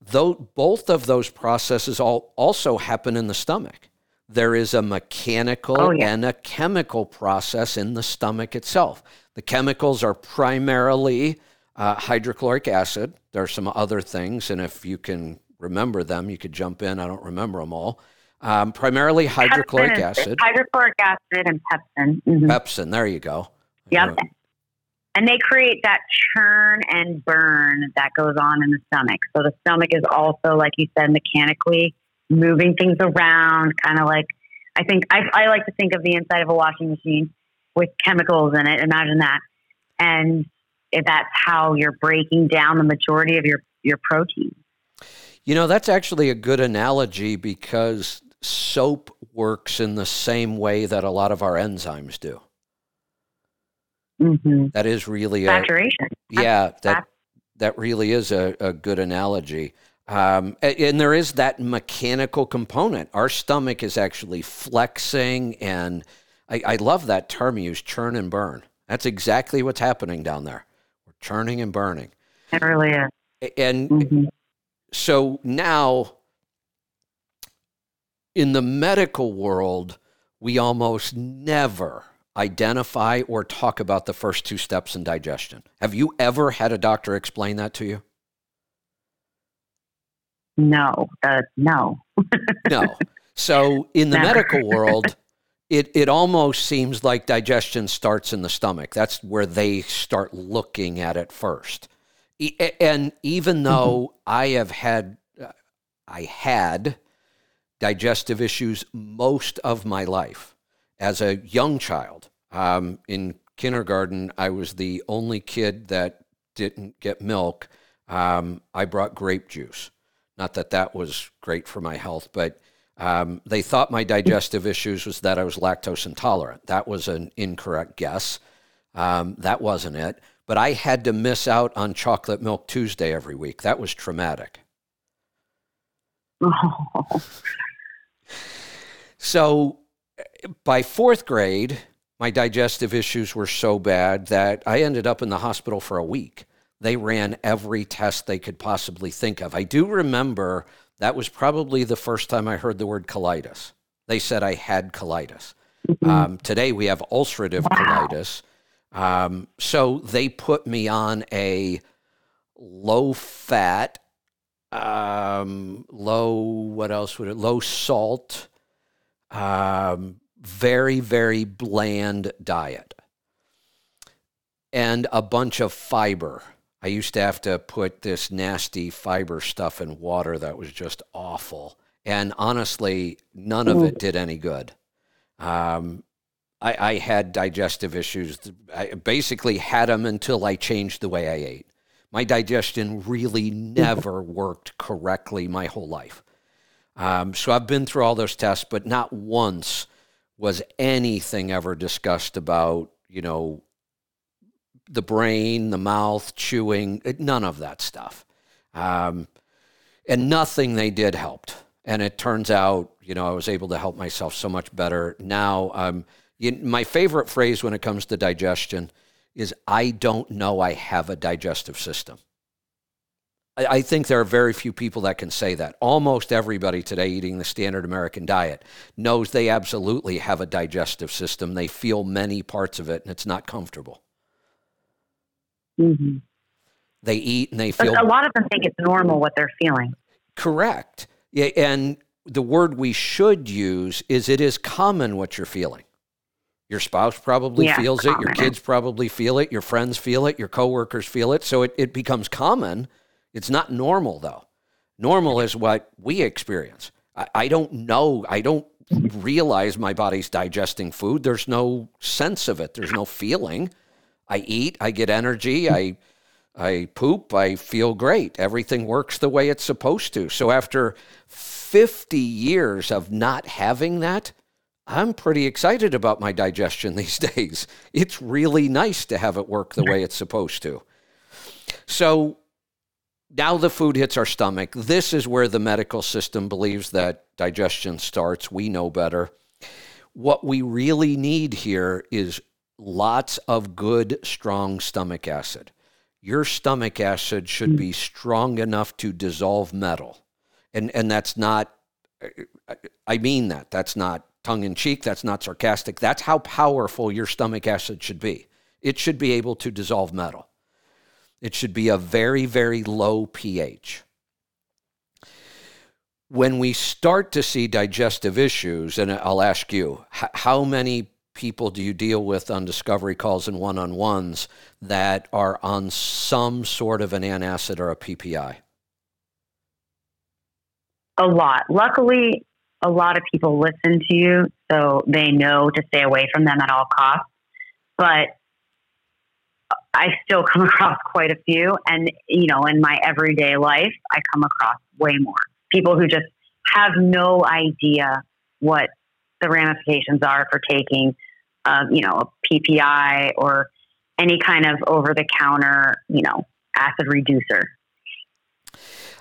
though both of those processes also happen in the stomach. There is a mechanical and a chemical process in the stomach itself. The chemicals are primarily hydrochloric acid. There are some other things, and if you can remember them, you could jump in. I don't remember them all. Primarily hydrochloric acid. Hydrochloric acid and pepsin. Mm-hmm. Pepsin, there you go. Yep. And they create that churn and burn that goes on in the stomach. So the stomach is also, like you said, mechanically moving things around, kind of like, I like to think of the inside of a washing machine with chemicals in it. Imagine that. And if that's how you're breaking down the majority of your protein. You know, that's actually a good analogy, because soap works in the same way that a lot of our enzymes do. Mm-hmm. That is really saturation. That really is a good analogy. And there is that mechanical component. Our stomach is actually flexing, and I love that term you use, churn and burn. That's exactly what's happening down there. We're churning and burning. It really is. And so now in the medical world, we almost never identify or talk about the first two steps in digestion. Have you ever had a doctor explain that to you? No. So in the medical world, it almost seems like digestion starts in the stomach. That's where they start looking at it first. And even though I had digestive issues most of my life as a young child, in kindergarten, I was the only kid that didn't get milk. I brought grape juice. Not that that was great for my health, but they thought my digestive issues was that I was lactose intolerant. That was an incorrect guess. That wasn't it. But I had to miss out on chocolate milk Tuesday every week. That was traumatic. Oh. So by 4th grade, my digestive issues were so bad that I ended up in the hospital for a week. They ran every test they could possibly think of. I do remember that was probably the first time I heard the word colitis. They said I had colitis. Mm-hmm. Today we have ulcerative colitis. So they put me on a low-fat, low-salt, very, very bland diet and a bunch of fiber. I used to have to put this nasty fiber stuff in water that was just awful. And honestly, none of it did any good. I had digestive issues. I basically had them until I changed the way I ate. My digestion really never worked correctly my whole life. So I've been through all those tests, but not once was anything ever discussed about, you know, the brain, the mouth, chewing, none of that stuff. And nothing they did helped. And it turns out, you know, I was able to help myself so much better. Now, my favorite phrase when it comes to digestion is I don't know I have a digestive system. I think there are very few people that can say that. Almost everybody today eating the standard American diet knows they absolutely have a digestive system. They feel many parts of it, and it's not comfortable. Mm-hmm. They eat and they feel... A lot of them think it's normal what they're feeling. Correct. Yeah, and the word we should use is it is common what you're feeling. Your spouse probably feels it. Your kids probably feel it. Your friends feel it. Your coworkers feel it. So it becomes common. It's not normal, though. Normal is what we experience. I don't know. I don't realize my body's digesting food. There's no sense of it. There's no feeling. I eat. I get energy. I poop. I feel great. Everything works the way it's supposed to. So after 50 years of not having that, I'm pretty excited about my digestion these days. It's really nice to have it work the way it's supposed to. So now the food hits our stomach. This is where the medical system believes that digestion starts. We know better. What we really need here is lots of good, strong stomach acid. Your stomach acid should be strong enough to dissolve metal. And that's not, I mean that. That's not tongue-in-cheek. That's not sarcastic. That's how powerful your stomach acid should be. It should be able to dissolve metal. It should be a very, very low pH. When we start to see digestive issues, and I'll ask you, how many people do you deal with on discovery calls and one-on-ones that are on some sort of an antacid or a PPI? A lot. Luckily, a lot of people listen to you, so they know to stay away from them at all costs. But I still come across quite a few. And, you know, in my everyday life, I come across way more people who just have no idea what the ramifications are for taking, you know, a PPI or any kind of over-the-counter, you know, acid reducer.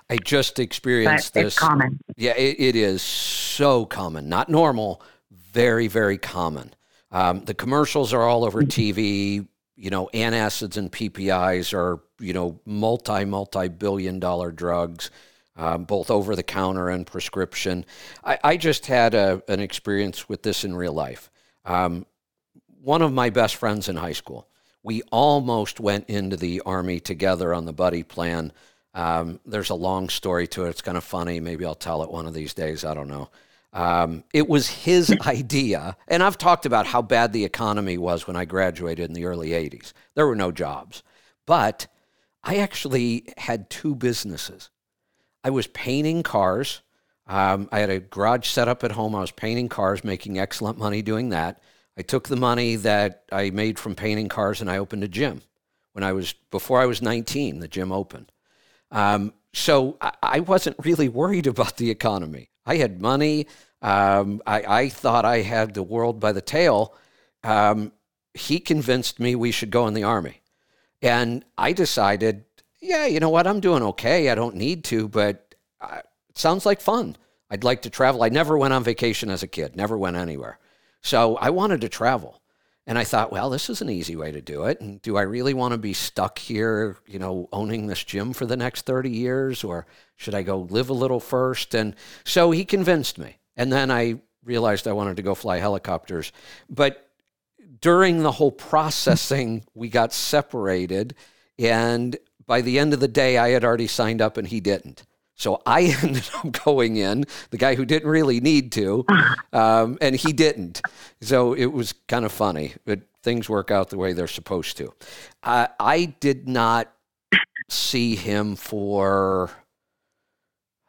I just experienced this. It's common. Yeah, it is so common. Not normal. Very, very common. The commercials are all over TV. You know, antacids and PPIs are, you know, multi-billion dollar drugs, both over the counter and prescription. I just had an experience with this in real life. One of my best friends in high school, we almost went into the Army together on the buddy plan. There's a long story to it. It's kind of funny. Maybe I'll tell it one of these days. I don't know. It was his idea. And I've talked about how bad the economy was when I graduated in the early 80s. There were no jobs. But I actually had two businesses. I was painting cars. I had a garage set up at home. I was painting cars, making excellent money doing that. I took the money that I made from painting cars and I opened a gym. Before I was 19, the gym opened. So I wasn't really worried about the economy. I had money. I thought I had the world by the tail. He convinced me we should go in the Army. And I decided, yeah, you know what? I'm doing okay. I don't need to, but it sounds like fun. I'd like to travel. I never went on vacation as a kid, never went anywhere. So I wanted to travel. And I thought, well, this is an easy way to do it. And do I really want to be stuck here, you know, owning this gym for the next 30 years? Or should I go live a little first? And so he convinced me. And then I realized I wanted to go fly helicopters. But during the whole processing, we got separated. And by the end of the day, I had already signed up and he didn't. So I ended up going in, the guy who didn't really need to, and he didn't. So it was kind of funny, but things work out the way they're supposed to. I did not see him for,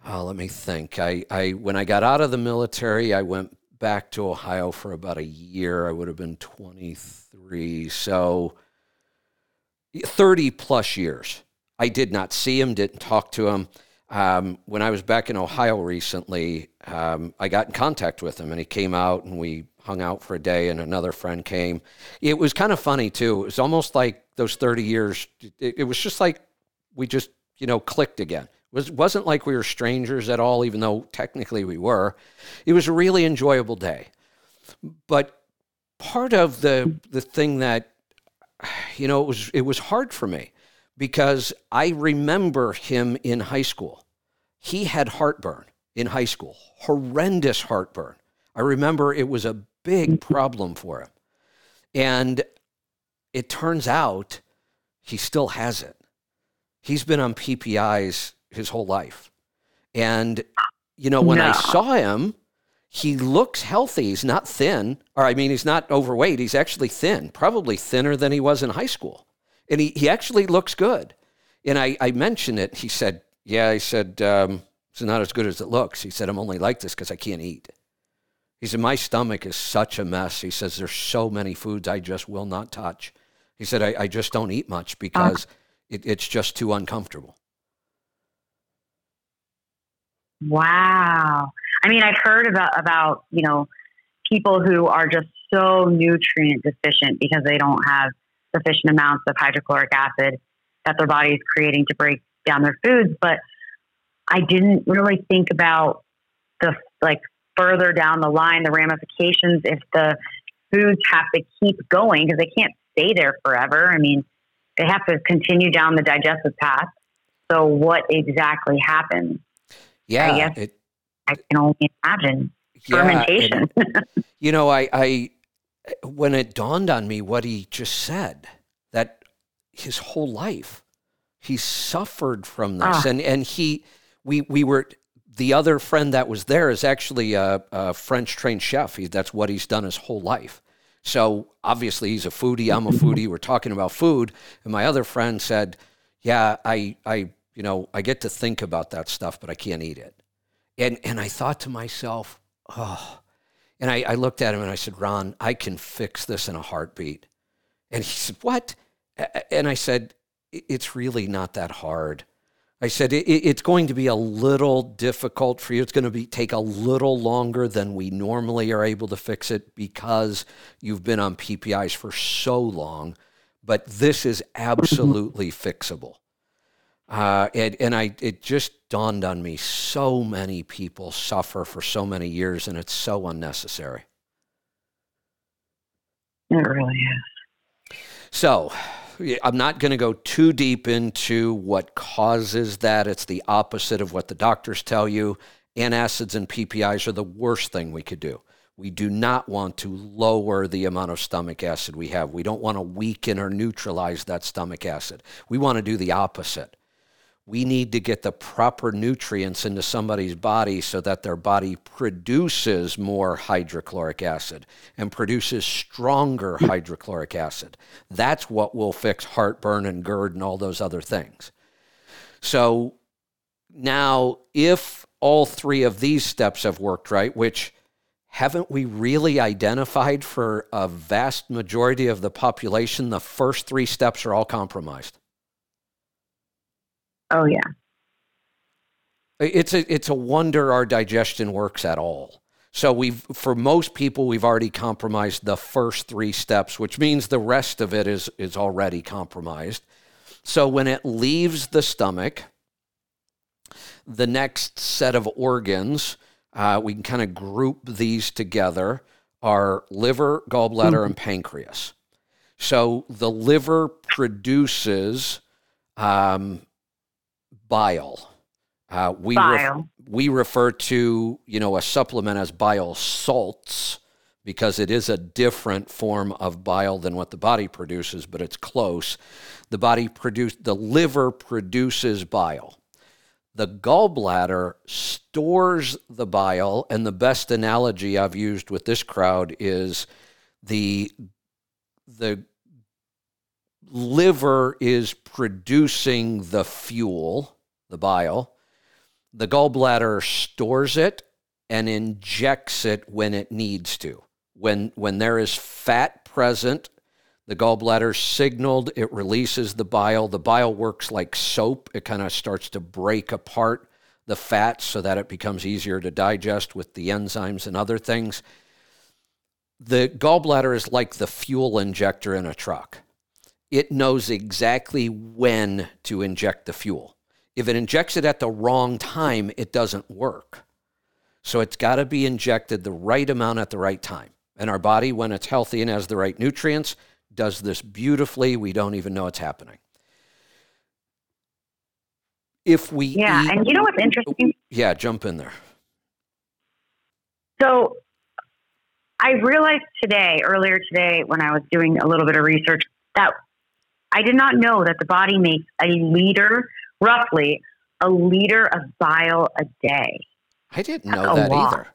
let me think. When I got out of the military, I went back to Ohio for about a year. I would have been 23, so 30 plus years. I did not see him, didn't talk to him. When I was back in Ohio recently, I got in contact with him and he came out and we hung out for a day and another friend came. It was kind of funny too. It was almost like those 30 years. It was just like, we just, you know, clicked again. It wasn't like we were strangers at all, even though technically we were. It was a really enjoyable day. But part of the thing that you know, it was hard for me because I remember him in high school. He had heartburn in high school, horrendous heartburn. I remember it was a big problem for him. And it turns out he still has it. He's been on PPIs his whole life. And, you know, when I saw him, he looks healthy. He's not thin. Or, I mean, he's not overweight. He's actually thin, probably thinner than he was in high school. And he actually looks good. And I mentioned it. He said, yeah, I said, it's not as good as it looks. He said, I'm only like this because I can't eat. He said, my stomach is such a mess. He says, there's so many foods I just will not touch. He said, I just don't eat much because it's just too uncomfortable. Wow. I mean, I've heard about, you know, people who are just so nutrient deficient because they don't have sufficient amounts of hydrochloric acid that their body is creating to break down their foods. But I didn't really think about the, like, further down the line, the ramifications if the foods have to keep going because they can't stay there forever. I mean, they have to continue down the digestive path. So what exactly happens? Yeah. I guess I can only imagine. Yeah, fermentation. It, you know, I when it dawned on me what he just said, that his whole life, he suffered from this. And we were... The other friend that was there is actually a French-trained chef. That's what he's done his whole life. So obviously he's a foodie. I'm a foodie. We're talking about food. And my other friend said, yeah, I get to think about that stuff, but I can't eat it. And I thought to myself, oh. And I looked at him and I said, Ron, I can fix this in a heartbeat. And he said, what? And I said, it's really not that hard. I said, it's going to be a little difficult for you. It's going to take a little longer than we normally are able to fix it because you've been on PPIs for so long, but this is absolutely fixable. It just dawned on me, so many people suffer for so many years, and it's so unnecessary. It really is. So... I'm not going to go too deep into what causes that. It's the opposite of what the doctors tell you. Antacids and PPIs are the worst thing we could do. We do not want to lower the amount of stomach acid we have. We don't want to weaken or neutralize that stomach acid. We want to do the opposite. We need to get the proper nutrients into somebody's body so that their body produces more hydrochloric acid and produces stronger hydrochloric acid. That's what will fix heartburn and GERD and all those other things. So now if all three of these steps have worked right, which haven't we really identified for a vast majority of the population, the first three steps are all compromised. Oh yeah. It's a wonder our digestion works at all. So for most people, we've already compromised the first three steps, which means the rest of it is already compromised. So when it leaves the stomach, the next set of organs, we can kind of group these together, are liver, gallbladder, and pancreas. So the liver produces, bile. We refer to, you know, a supplement as bile salts because it is a different form of bile than what the body produces, but it's close. The liver produces bile. The gallbladder stores the bile, and the best analogy I've used with this crowd is the liver is producing the fuel, the bile, the gallbladder stores it and injects it when it needs to. When there is fat present, the gallbladder signaled, it releases the bile. The bile works like soap. It kind of starts to break apart the fat so that it becomes easier to digest with the enzymes and other things. The gallbladder is like the fuel injector in a truck. It knows exactly when to inject the fuel. If it injects it at the wrong time, it doesn't work. So it's got to be injected the right amount at the right time. And our body, when it's healthy and has the right nutrients, does this beautifully. We don't even know it's happening. If we eat, and you know what's interesting? Yeah, jump in there. So I realized earlier today, when I was doing a little bit of research, that I did not know that the body makes roughly a liter of bile a day. I didn't know that either.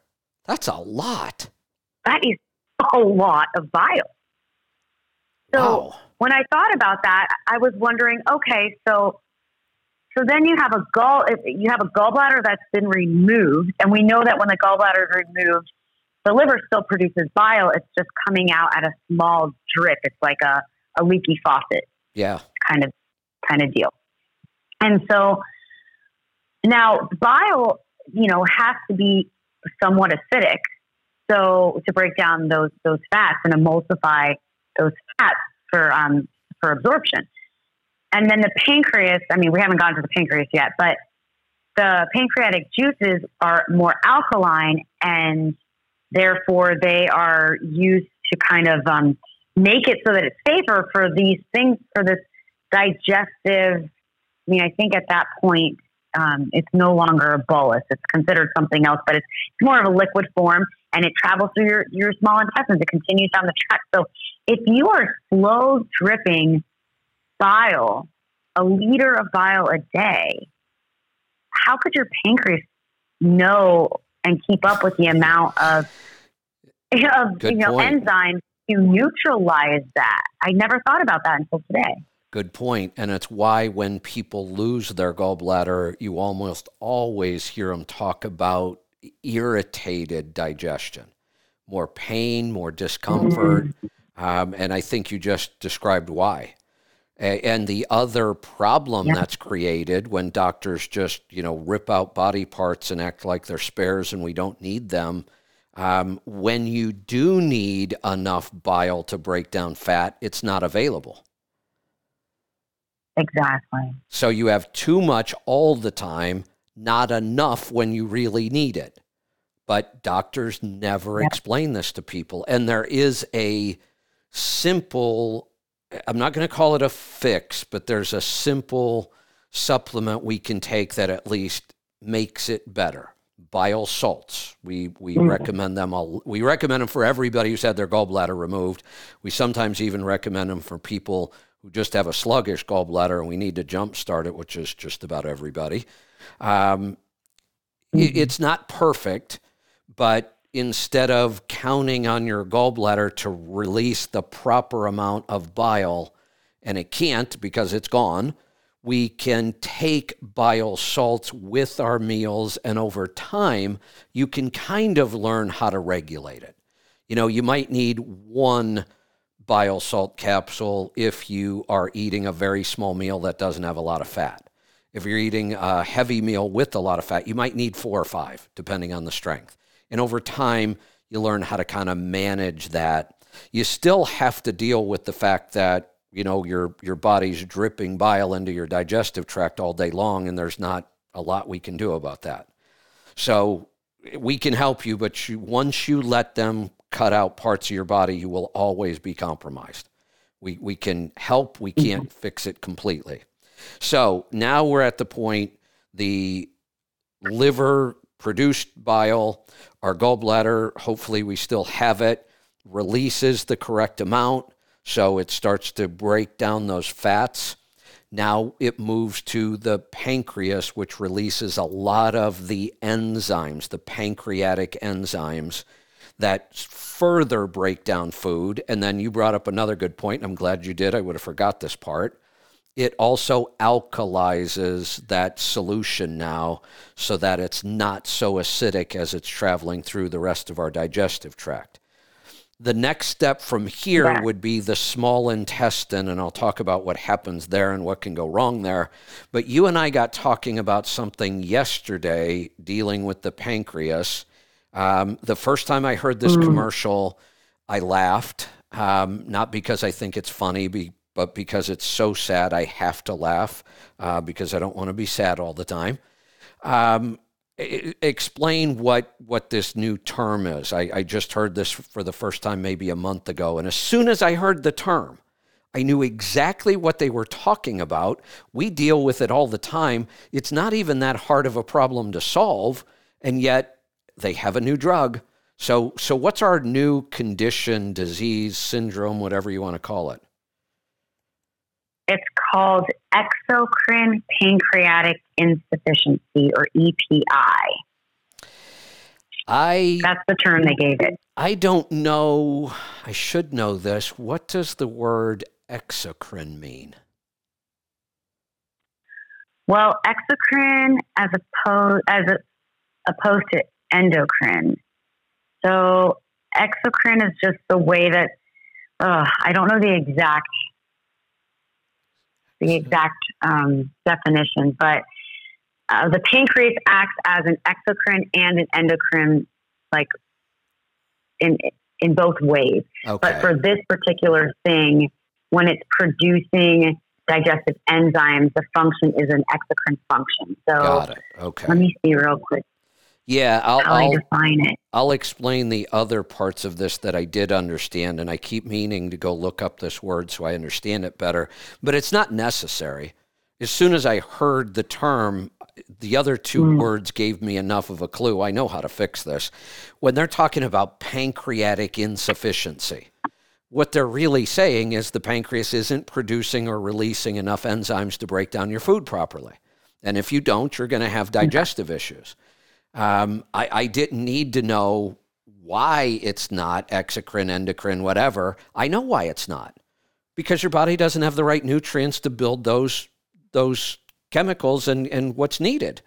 That's a lot. That is a lot of bile. So when I thought about that, I was wondering, okay, so then you have a gallbladder that's been removed, and we know that when the gallbladder is removed, the liver still produces bile. It's just coming out at a small drip. It's like a leaky faucet. Yeah. Kind of deal. And so now bile, has to be somewhat acidic. So to break down those fats and emulsify those fats for absorption. And then the pancreas, we haven't gotten to the pancreas yet, but the pancreatic juices are more alkaline, and therefore they are used to make it so that it's safer for these things, for this digestive. I think at that point, it's no longer a bolus. It's considered something else, but it's more of a liquid form, and it travels through your small intestines. It continues down the tract. So if you are slow dripping bile, a liter of bile a day, how could your pancreas know and keep up with the amount of enzymes to neutralize that? I never thought about that until today. Good point. And it's why when people lose their gallbladder, you almost always hear them talk about irritated digestion, more pain, more discomfort. Mm-hmm. And I think you just described why. And the other problem that's created when doctors just, rip out body parts and act like they're spares and we don't need them. When you do need enough bile to break down fat, it's not available. Exactly. So you have too much all the time, not enough when you really need it. But doctors never explain this to people. And there is a simple, I'm not going to call it a fix, but there's a simple supplement we can take that at least makes it better. Bile salts. We recommend them all. We recommend them for everybody who's had their gallbladder removed. We sometimes even recommend them for people who just have a sluggish gallbladder and we need to jumpstart it, which is just about everybody. It's not perfect, but instead of counting on your gallbladder to release the proper amount of bile, and it can't because it's gone, we can take bile salts with our meals, and over time, you can kind of learn how to regulate it. You might need one bile salt capsule if you are eating a very small meal that doesn't have a lot of fat. If you're eating a heavy meal with a lot of fat, you might need 4 or 5, depending on the strength. And over time, you learn how to kind of manage that. You still have to deal with the fact that, your body's dripping bile into your digestive tract all day long, and there's not a lot we can do about that. So we can help you, but once you let them cut out parts of your body, you will always be compromised. We can help, we can't fix it completely. So now we're at the point, the liver produced bile, our gallbladder, hopefully we still have it, releases the correct amount, so it starts to break down those fats. Now it moves to the pancreas, which releases a lot of the enzymes, the pancreatic enzymes, that further break down food. And then you brought up another good point. I'm glad you did. I would have forgot this part. It also alkalizes that solution now so that it's not so acidic as it's traveling through the rest of our digestive tract. The next step from here would be the small intestine, and I'll talk about what happens there and what can go wrong there. But you and I got talking about something yesterday dealing with the pancreas. The first time I heard this commercial, I laughed, not because I think it's funny, but because it's so sad, I have to laugh because I don't want to be sad all the time. Explain what this new term is. I just heard this for the first time maybe a month ago, and as soon as I heard the term, I knew exactly what they were talking about. We deal with it all the time. It's not even that hard of a problem to solve, and yet they have a new drug. So what's our new condition, disease, syndrome, whatever you want to call it? It's called exocrine pancreatic insufficiency, or EPI. That's the term they gave it. I don't know. I should know this. What does the word exocrine mean? Well, exocrine as opposed to endocrine. So exocrine is just the way that I don't know the exact definition, but the pancreas acts as an exocrine and an endocrine, like in both ways. Okay. But for this particular thing, when it's producing digestive enzymes, the function is an exocrine function. So got it. Okay. Let me see real quick. Yeah, I'll define it. I'll explain the other parts of this that I did understand, and I keep meaning to go look up this word so I understand it better, but it's not necessary. As soon as I heard the term, the other two words gave me enough of a clue. I know how to fix this. When they're talking about pancreatic insufficiency, what they're really saying is the pancreas isn't producing or releasing enough enzymes to break down your food properly. And if you don't, you're going to have digestive issues. I didn't need to know why it's not exocrine, endocrine, whatever. I know why it's not, because your body doesn't have the right nutrients to build those chemicals and what's needed.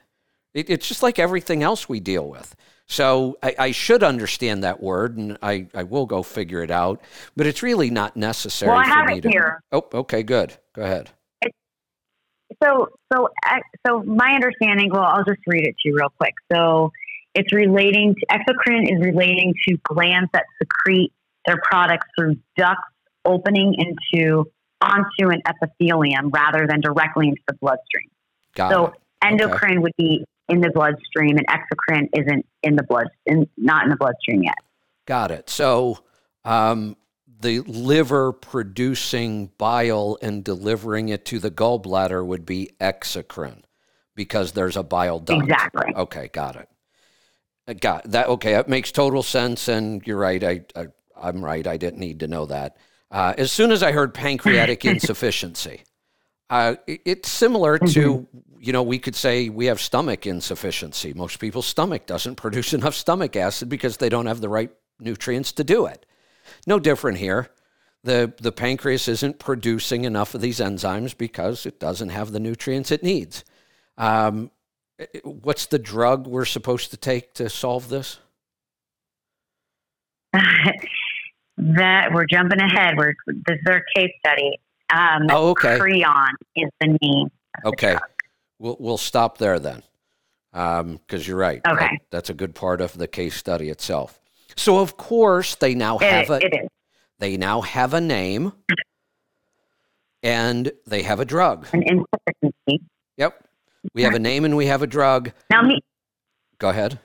It's just like everything else we deal with. So I should understand that word, and I will go figure it out, but it's really not necessary. Well, I have it here. Oh, okay, good. Go ahead. So my understanding, well, I'll just read it to you real quick. So it's relating to, exocrine is relating to glands that secrete their products through ducts opening onto an epithelium rather than directly into the bloodstream. So endocrine would be in the bloodstream, and exocrine isn't not in the bloodstream yet. Got it. So, the liver producing bile and delivering it to the gallbladder would be exocrine because there's a bile duct. Exactly. Okay, got it. Got that. Okay, that makes total sense, and you're right. I'm right. I didn't need to know that. As soon as I heard pancreatic insufficiency, it's similar to, we could say we have stomach insufficiency. Most people's stomach doesn't produce enough stomach acid because they don't have the right nutrients to do it. No different here. The pancreas isn't producing enough of these enzymes because it doesn't have the nutrients it needs. What's the drug we're supposed to take to solve this? That we're jumping ahead. This is our case study. Creon is the name of the drug. We'll stop there then, because you're right. Okay. That's a good part of the case study itself. So of course they now have a name, and they have a drug. An insufficiency. Yep, we have a name and we have a drug. Now, go ahead.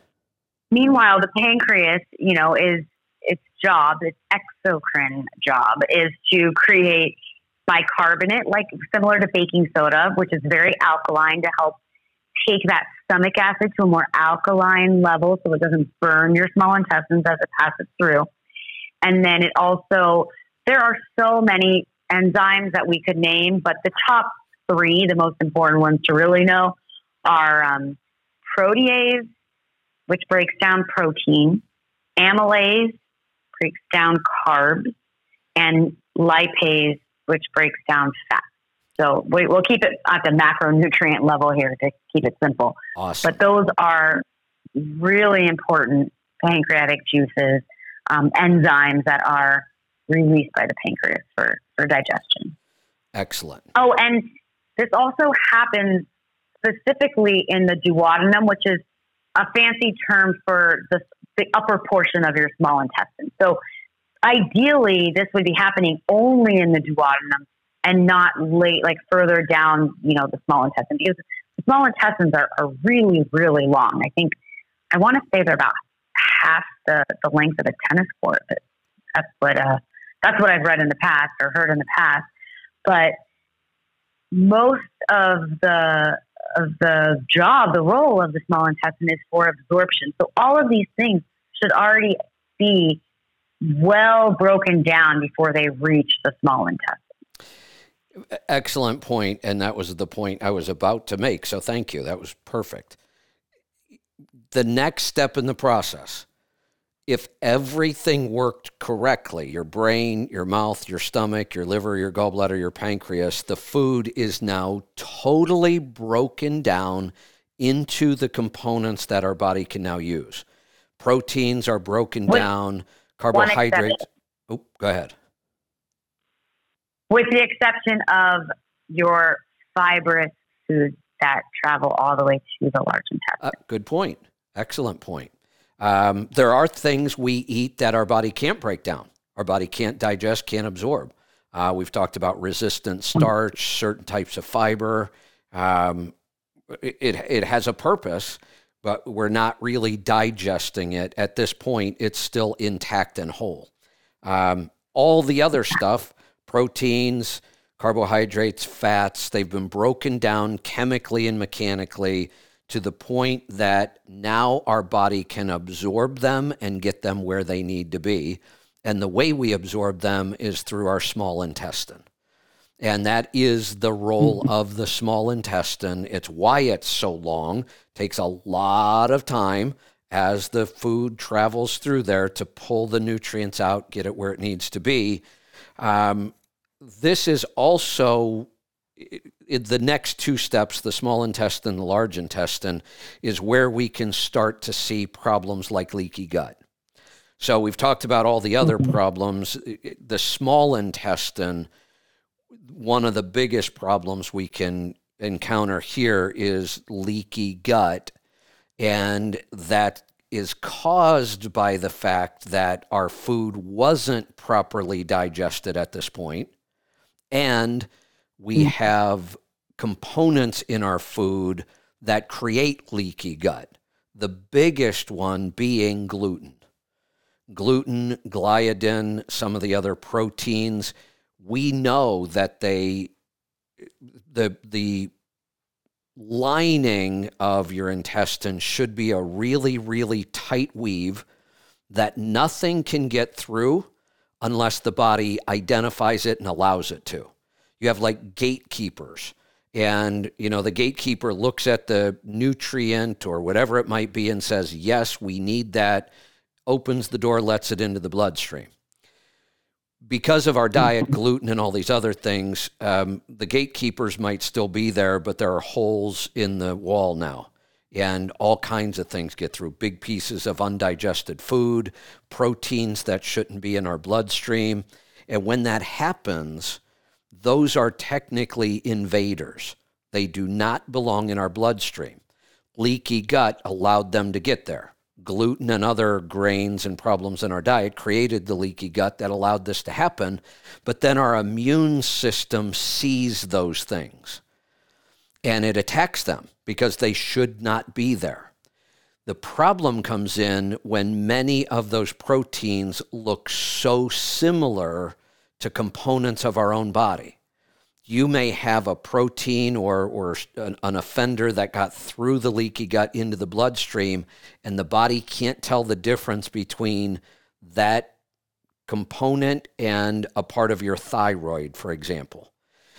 Meanwhile, the pancreas, is its job, its exocrine job, is to create bicarbonate, like similar to baking soda, which is very alkaline, to help take that stomach acid to a more alkaline level so it doesn't burn your small intestines as it passes through. And then it also, there are so many enzymes that we could name, but the top three, the most important ones to really know, are protease, which breaks down protein, amylase, breaks down carbs, and lipase, which breaks down fat. So we'll keep it at the macronutrient level here to keep it simple. Awesome. But those are really important pancreatic juices, enzymes that are released by the pancreas for digestion. Excellent. Oh, and this also happens specifically in the duodenum, which is a fancy term for the upper portion of your small intestine. So ideally, this would be happening only in the duodenum, and not further down, the small intestine. Because the small intestines are really, really long. I think, I want to say they're about half the length of a tennis court. But that's what I've read in the past, or heard in the past. But most of the job, the role of the small intestine is for absorption. So all of these things should already be well broken down before they reach the small intestine. Excellent point. And that was the point I was about to make. So thank you. That was perfect. The next step in the process, if everything worked correctly, your brain, your mouth, your stomach, your liver, your gallbladder, your pancreas, the food is now totally broken down into the components that our body can now use. Proteins are broken down, carbohydrates. Oh, go ahead. With the exception of your fibrous foods that travel all the way to the large intestine. Good point. Excellent point. There are things we eat that our body can't break down. Our body can't digest, can't absorb. We've talked about resistant starch, certain types of fiber. It has a purpose, but we're not really digesting it. At this point, it's still intact and whole. All the other stuff, proteins, carbohydrates, fats, they've been broken down chemically and mechanically to the point that now our body can absorb them and get them where they need to be. And the way we absorb them is through our small intestine. And that is the role of the small intestine. It's why it's so long. It takes a lot of time as the food travels through there to pull the nutrients out, get it where it needs to be. This is also the next two steps, the small intestine, the large intestine, is where we can start to see problems like leaky gut. So we've talked about all the other problems. The small intestine, one of the biggest problems we can encounter here is leaky gut. And that is caused by the fact that our food wasn't properly digested at this point. And we have components in our food that create leaky gut. The biggest one being gluten. Gluten, gliadin, some of the other proteins, we know that the lining of your intestine should be a really, really tight weave that nothing can get through unless the body identifies it and allows it to. You have like gatekeepers, and the gatekeeper looks at the nutrient or whatever it might be and says, yes, we need that, opens the door, lets it into the bloodstream. Because of our diet, gluten, and all these other things, the gatekeepers might still be there, but there are holes in the wall now. And all kinds of things get through, big pieces of undigested food, proteins that shouldn't be in our bloodstream. And when that happens, those are technically invaders. They do not belong in our bloodstream. Leaky gut allowed them to get there. Gluten and other grains and problems in our diet created the leaky gut that allowed this to happen. But then our immune system sees those things and it attacks them because they should not be there. The problem comes in when many of those proteins look so similar to components of our own body. You may have a protein or an offender that got through the leaky gut into the bloodstream, and the body can't tell the difference between that component and a part of your thyroid, for example.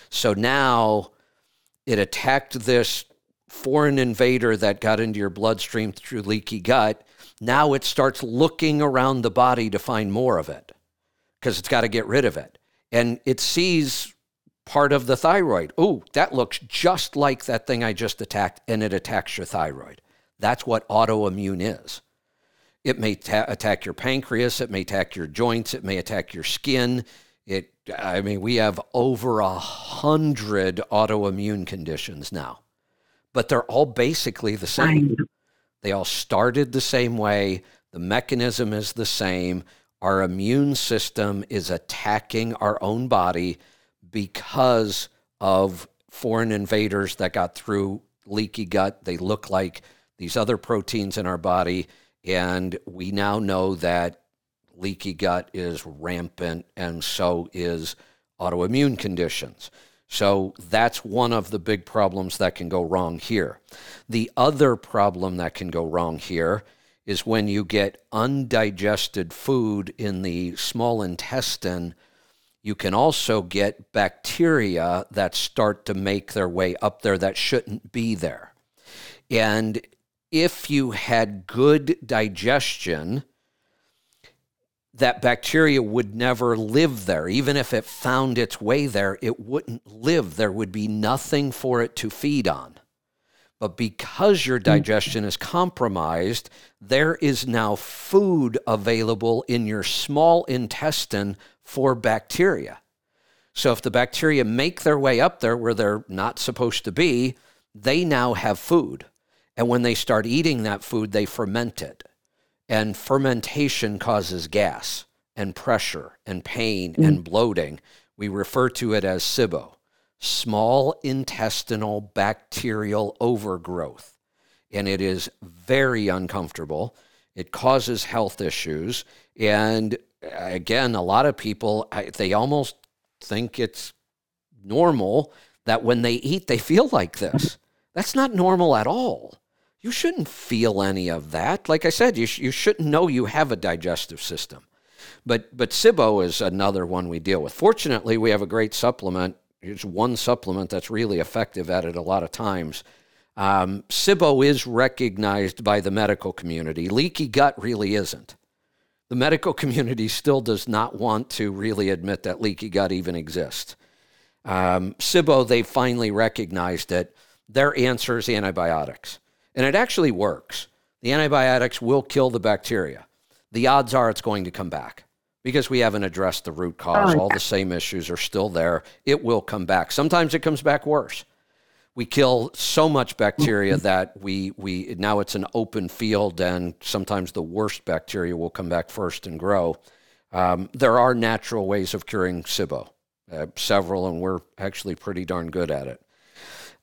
So now it attacked this foreign invader that got into your bloodstream through leaky gut. Now it starts looking around the body to find more of it because it's got to get rid of it. And it sees part of the thyroid. Oh, that looks just like that thing I just attacked, and it attacks your thyroid. That's what autoimmune is. It may attack your pancreas. It may attack your joints. It may attack your skin. We have over 100 autoimmune conditions now, but they're all basically the same. They all started the same way. The mechanism is the same. Our immune system is attacking our own body because of foreign invaders that got through leaky gut. They look like these other proteins in our body, and we now know that leaky gut is rampant, and so is autoimmune conditions. So that's one of the big problems that can go wrong here. The other problem that can go wrong here is when you get undigested food in the small intestine, you can also get bacteria that start to make their way up there that shouldn't be there. And if you had good digestion, that bacteria would never live there. Even if it found its way there, it wouldn't live. There would be nothing for it to feed on. But because your digestion is compromised, there is now food available in your small intestine for bacteria. So if the bacteria make their way up there where they're not supposed to be, they now have food. And when they start eating that food, they ferment it. And fermentation causes gas and pressure and pain and bloating. We refer to it as SIBO, small intestinal bacterial overgrowth. And it is very uncomfortable. It causes health issues. And again, a lot of people, they almost think it's normal that when they eat, they feel like this. That's not normal at all. You shouldn't feel any of that. Like I said, you shouldn't know you have a digestive system. But SIBO is another one we deal with. Fortunately, we have a great supplement. It's one supplement that's really effective at it a lot of times. SIBO is recognized by the medical community. Leaky gut really isn't. The medical community still does not want to really admit that leaky gut even exists. SIBO, they finally recognized it. Their answer is antibiotics. And it actually works. The antibiotics will kill the bacteria. The odds are it's going to come back because we haven't addressed the root cause. All the same issues are still there. It will come back. Sometimes it comes back worse. We kill so much bacteria that we now it's an open field, and sometimes the worst bacteria will come back first and grow. There are natural ways of curing SIBO, several, and we're actually pretty darn good at it.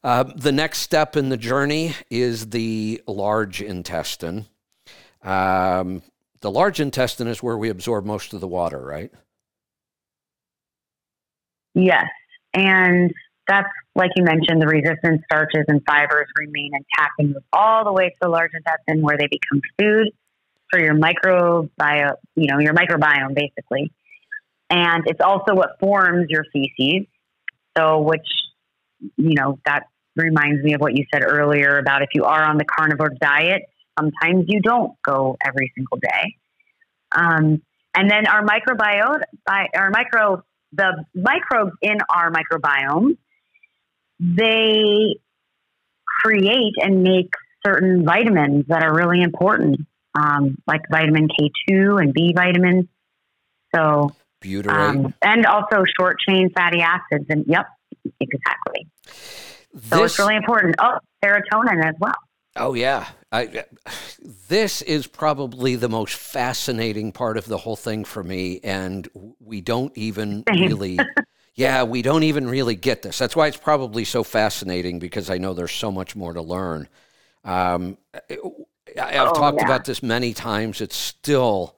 The next step in the journey is the large intestine. The large intestine is where we absorb most of the water, right? Yes. And that's, like you mentioned, the resistant starches and fibers remain intact and move all the way to the large intestine where they become food for your microbiome, your microbiome basically. And it's also what forms your feces. So that reminds me of what you said earlier about if you are on the carnivore diet, sometimes you don't go every single day. And then our microbiota, the microbes in our microbiome, they create and make certain vitamins that are really important, like vitamin K2 and B vitamins. So, butyrate. And also short chain fatty acids. And yep. Exactly. So it's really important. Oh, serotonin as well. Oh, yeah. This is probably the most fascinating part of the whole thing for me. And we don't even really, we don't even really get this. That's why it's probably so fascinating, because I know there's so much more to learn. I've talked about this many times. It still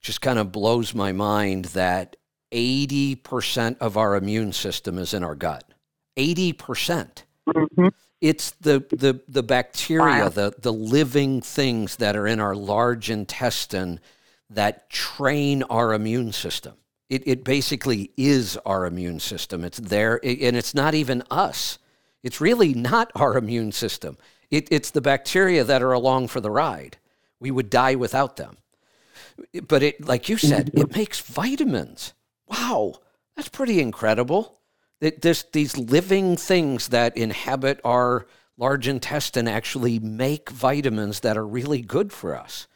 just kind of blows my mind that 80% of our immune system is in our gut. 80%. Mm-hmm. It's the bacteria, the living things that are in our large intestine that train our immune system. It basically is our immune system. It's there, and it's not even us. It's really not our immune system. It's the bacteria that are along for the ride. We would die without them. But it, like you said, it makes vitamins. Wow, that's pretty incredible. These living things that inhabit our large intestine actually make vitamins that are really good for us.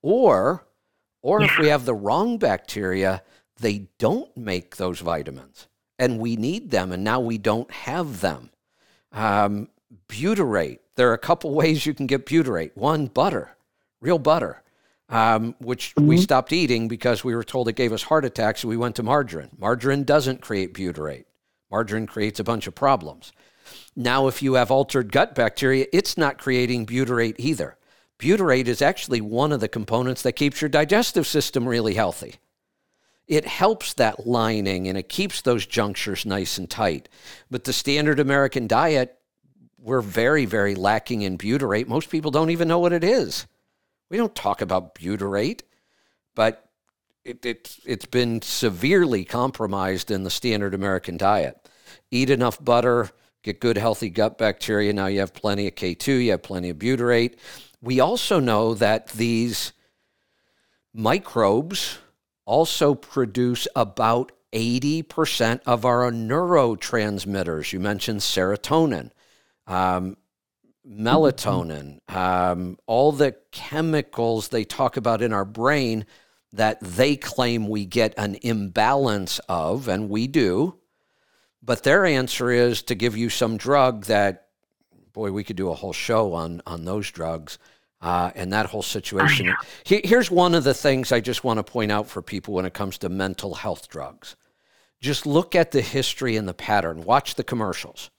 Or if we have the wrong bacteria, they don't make those vitamins, and we need them, and now we don't have them. Butyrate. There are a couple ways you can get butyrate. One, butter, real butter. Which we stopped eating because we were told it gave us heart attacks, so we went to margarine. Margarine doesn't create butyrate. Margarine creates a bunch of problems. Now, if you have altered gut bacteria, it's not creating butyrate either. Butyrate is actually one of the components that keeps your digestive system really healthy. It helps that lining and it keeps those junctures nice and tight. But the standard American diet, we're very, very lacking in butyrate. Most people don't even know what it is. We don't talk about butyrate, but it's been severely compromised in the standard American diet. Eat enough butter, get good healthy gut bacteria. Now you have plenty of K2, you have plenty of butyrate. We also know that these microbes also produce about 80% of our neurotransmitters. You mentioned serotonin, melatonin, all the chemicals they talk about in our brain that they claim we get an imbalance of, and we do. But their answer is to give you some drug that, boy, we could do a whole show on those drugs and that whole situation. Oh, yeah. Here's one of the things I just want to point out for people when it comes to mental health drugs. Just look at the history and the pattern. Watch the commercials.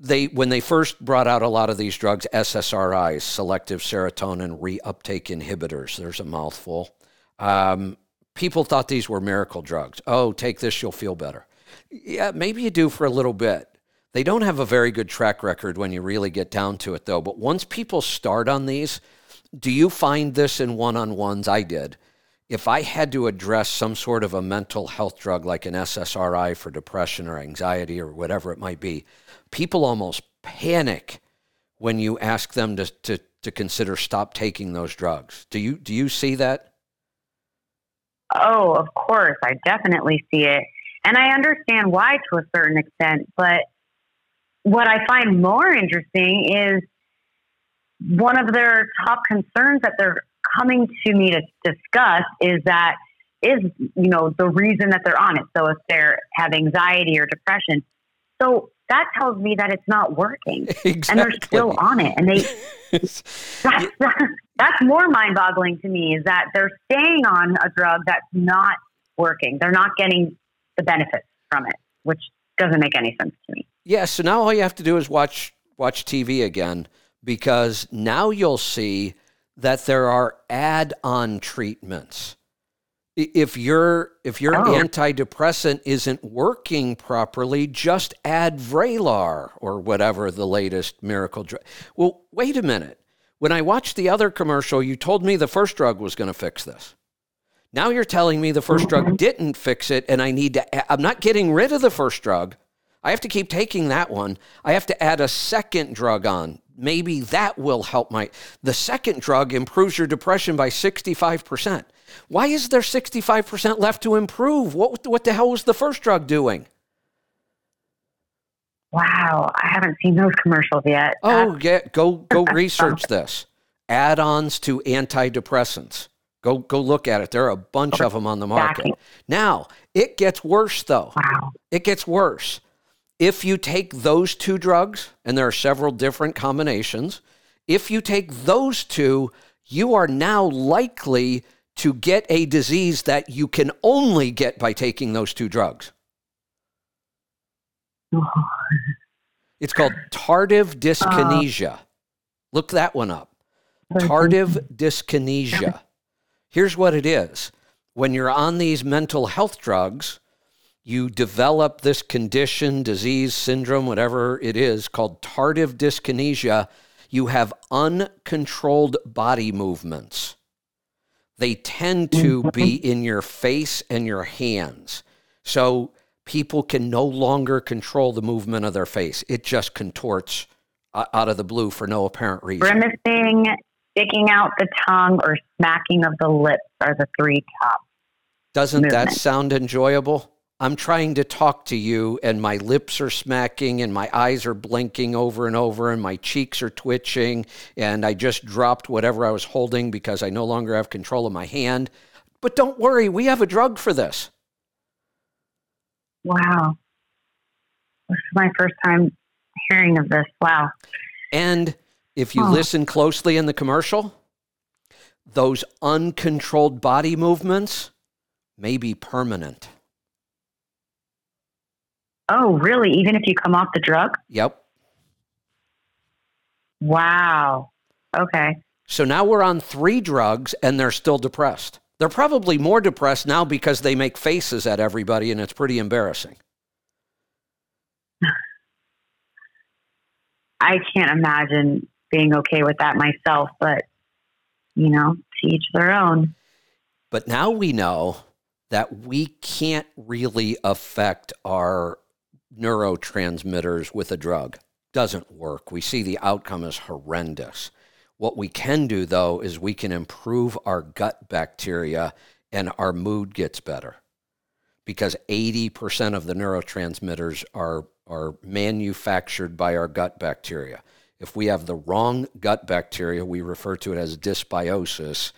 When they first brought out a lot of these drugs, SSRIs, selective serotonin reuptake inhibitors, there's a mouthful. People thought these were miracle drugs. Oh, take this, you'll feel better. Yeah, maybe you do for a little bit. They don't have a very good track record when you really get down to it, though. But once people start on these, do you find this in one-on-ones? I did. If I had to address some sort of a mental health drug like an SSRI for depression or anxiety or whatever it might be, people almost panic when you ask them to consider stop taking those drugs. Do you see that? Oh, of course. I definitely see it. And I understand why to a certain extent, but what I find more interesting is one of their top concerns that they're coming to me to discuss is the reason that they're on it. So if they have anxiety or depression, so that tells me that it's not working. Exactly. And they're still on it. And that's more mind-boggling to me, is that they're staying on a drug that's not working. They're not getting the benefits from it, which doesn't make any sense to me. Yeah, so now all you have to do is watch TV again, because now you'll see that there are add-on treatments. If your antidepressant isn't working properly, just add Vraylar or whatever the latest miracle drug. Well, wait a minute. When I watched the other commercial, you told me the first drug was going to fix this. Now you're telling me the first drug didn't fix it, and I need to. I'm not getting rid of the first drug. I have to keep taking that one. I have to add a second drug on. Maybe that will help the second drug improves your depression by 65%. Why is there 65% left to improve? What the hell was the first drug doing? Wow. I haven't seen those commercials yet. Oh yeah. Go research this. Add-ons to antidepressants. Go look at it. There are a bunch of them on the market. Now, it gets worse, though. Wow. It gets worse. If you take those two drugs, and there are several different combinations, if you take those two, you are now likely to get a disease that you can only get by taking those two drugs. It's called tardive dyskinesia. Look that one up. Tardive dyskinesia. Here's what it is. When you're on these mental health drugs, you develop this condition, disease, syndrome, whatever it is, called tardive dyskinesia. You have uncontrolled body movements. They tend to be in your face and your hands. So people can no longer control the movement of their face. It just contorts out of the blue for no apparent reason. Grimacing, sticking out the tongue, or smacking of the lips are the three top. Doesn't movements. That sound enjoyable? I'm trying to talk to you and my lips are smacking and my eyes are blinking over and over and my cheeks are twitching and I just dropped whatever I was holding because I no longer have control of my hand. But don't worry, we have a drug for this. Wow. This is my first time hearing of this. Wow. And if you listen closely in the commercial, those uncontrolled body movements may be permanent. Oh, really? Even if you come off the drug? Yep. Wow. Okay. So now we're on three drugs and they're still depressed. They're probably more depressed now because they make faces at everybody, and it's pretty embarrassing. I can't imagine being okay with that myself, but, you know, to each their own. But now we know that we can't really affect our neurotransmitters with a drug. Doesn't work. We see the outcome is horrendous. What we can do, though, is we can improve our gut bacteria and our mood gets better because 80% of the neurotransmitters are manufactured by our gut bacteria. If we have the wrong gut bacteria, we refer to it as dysbiosis,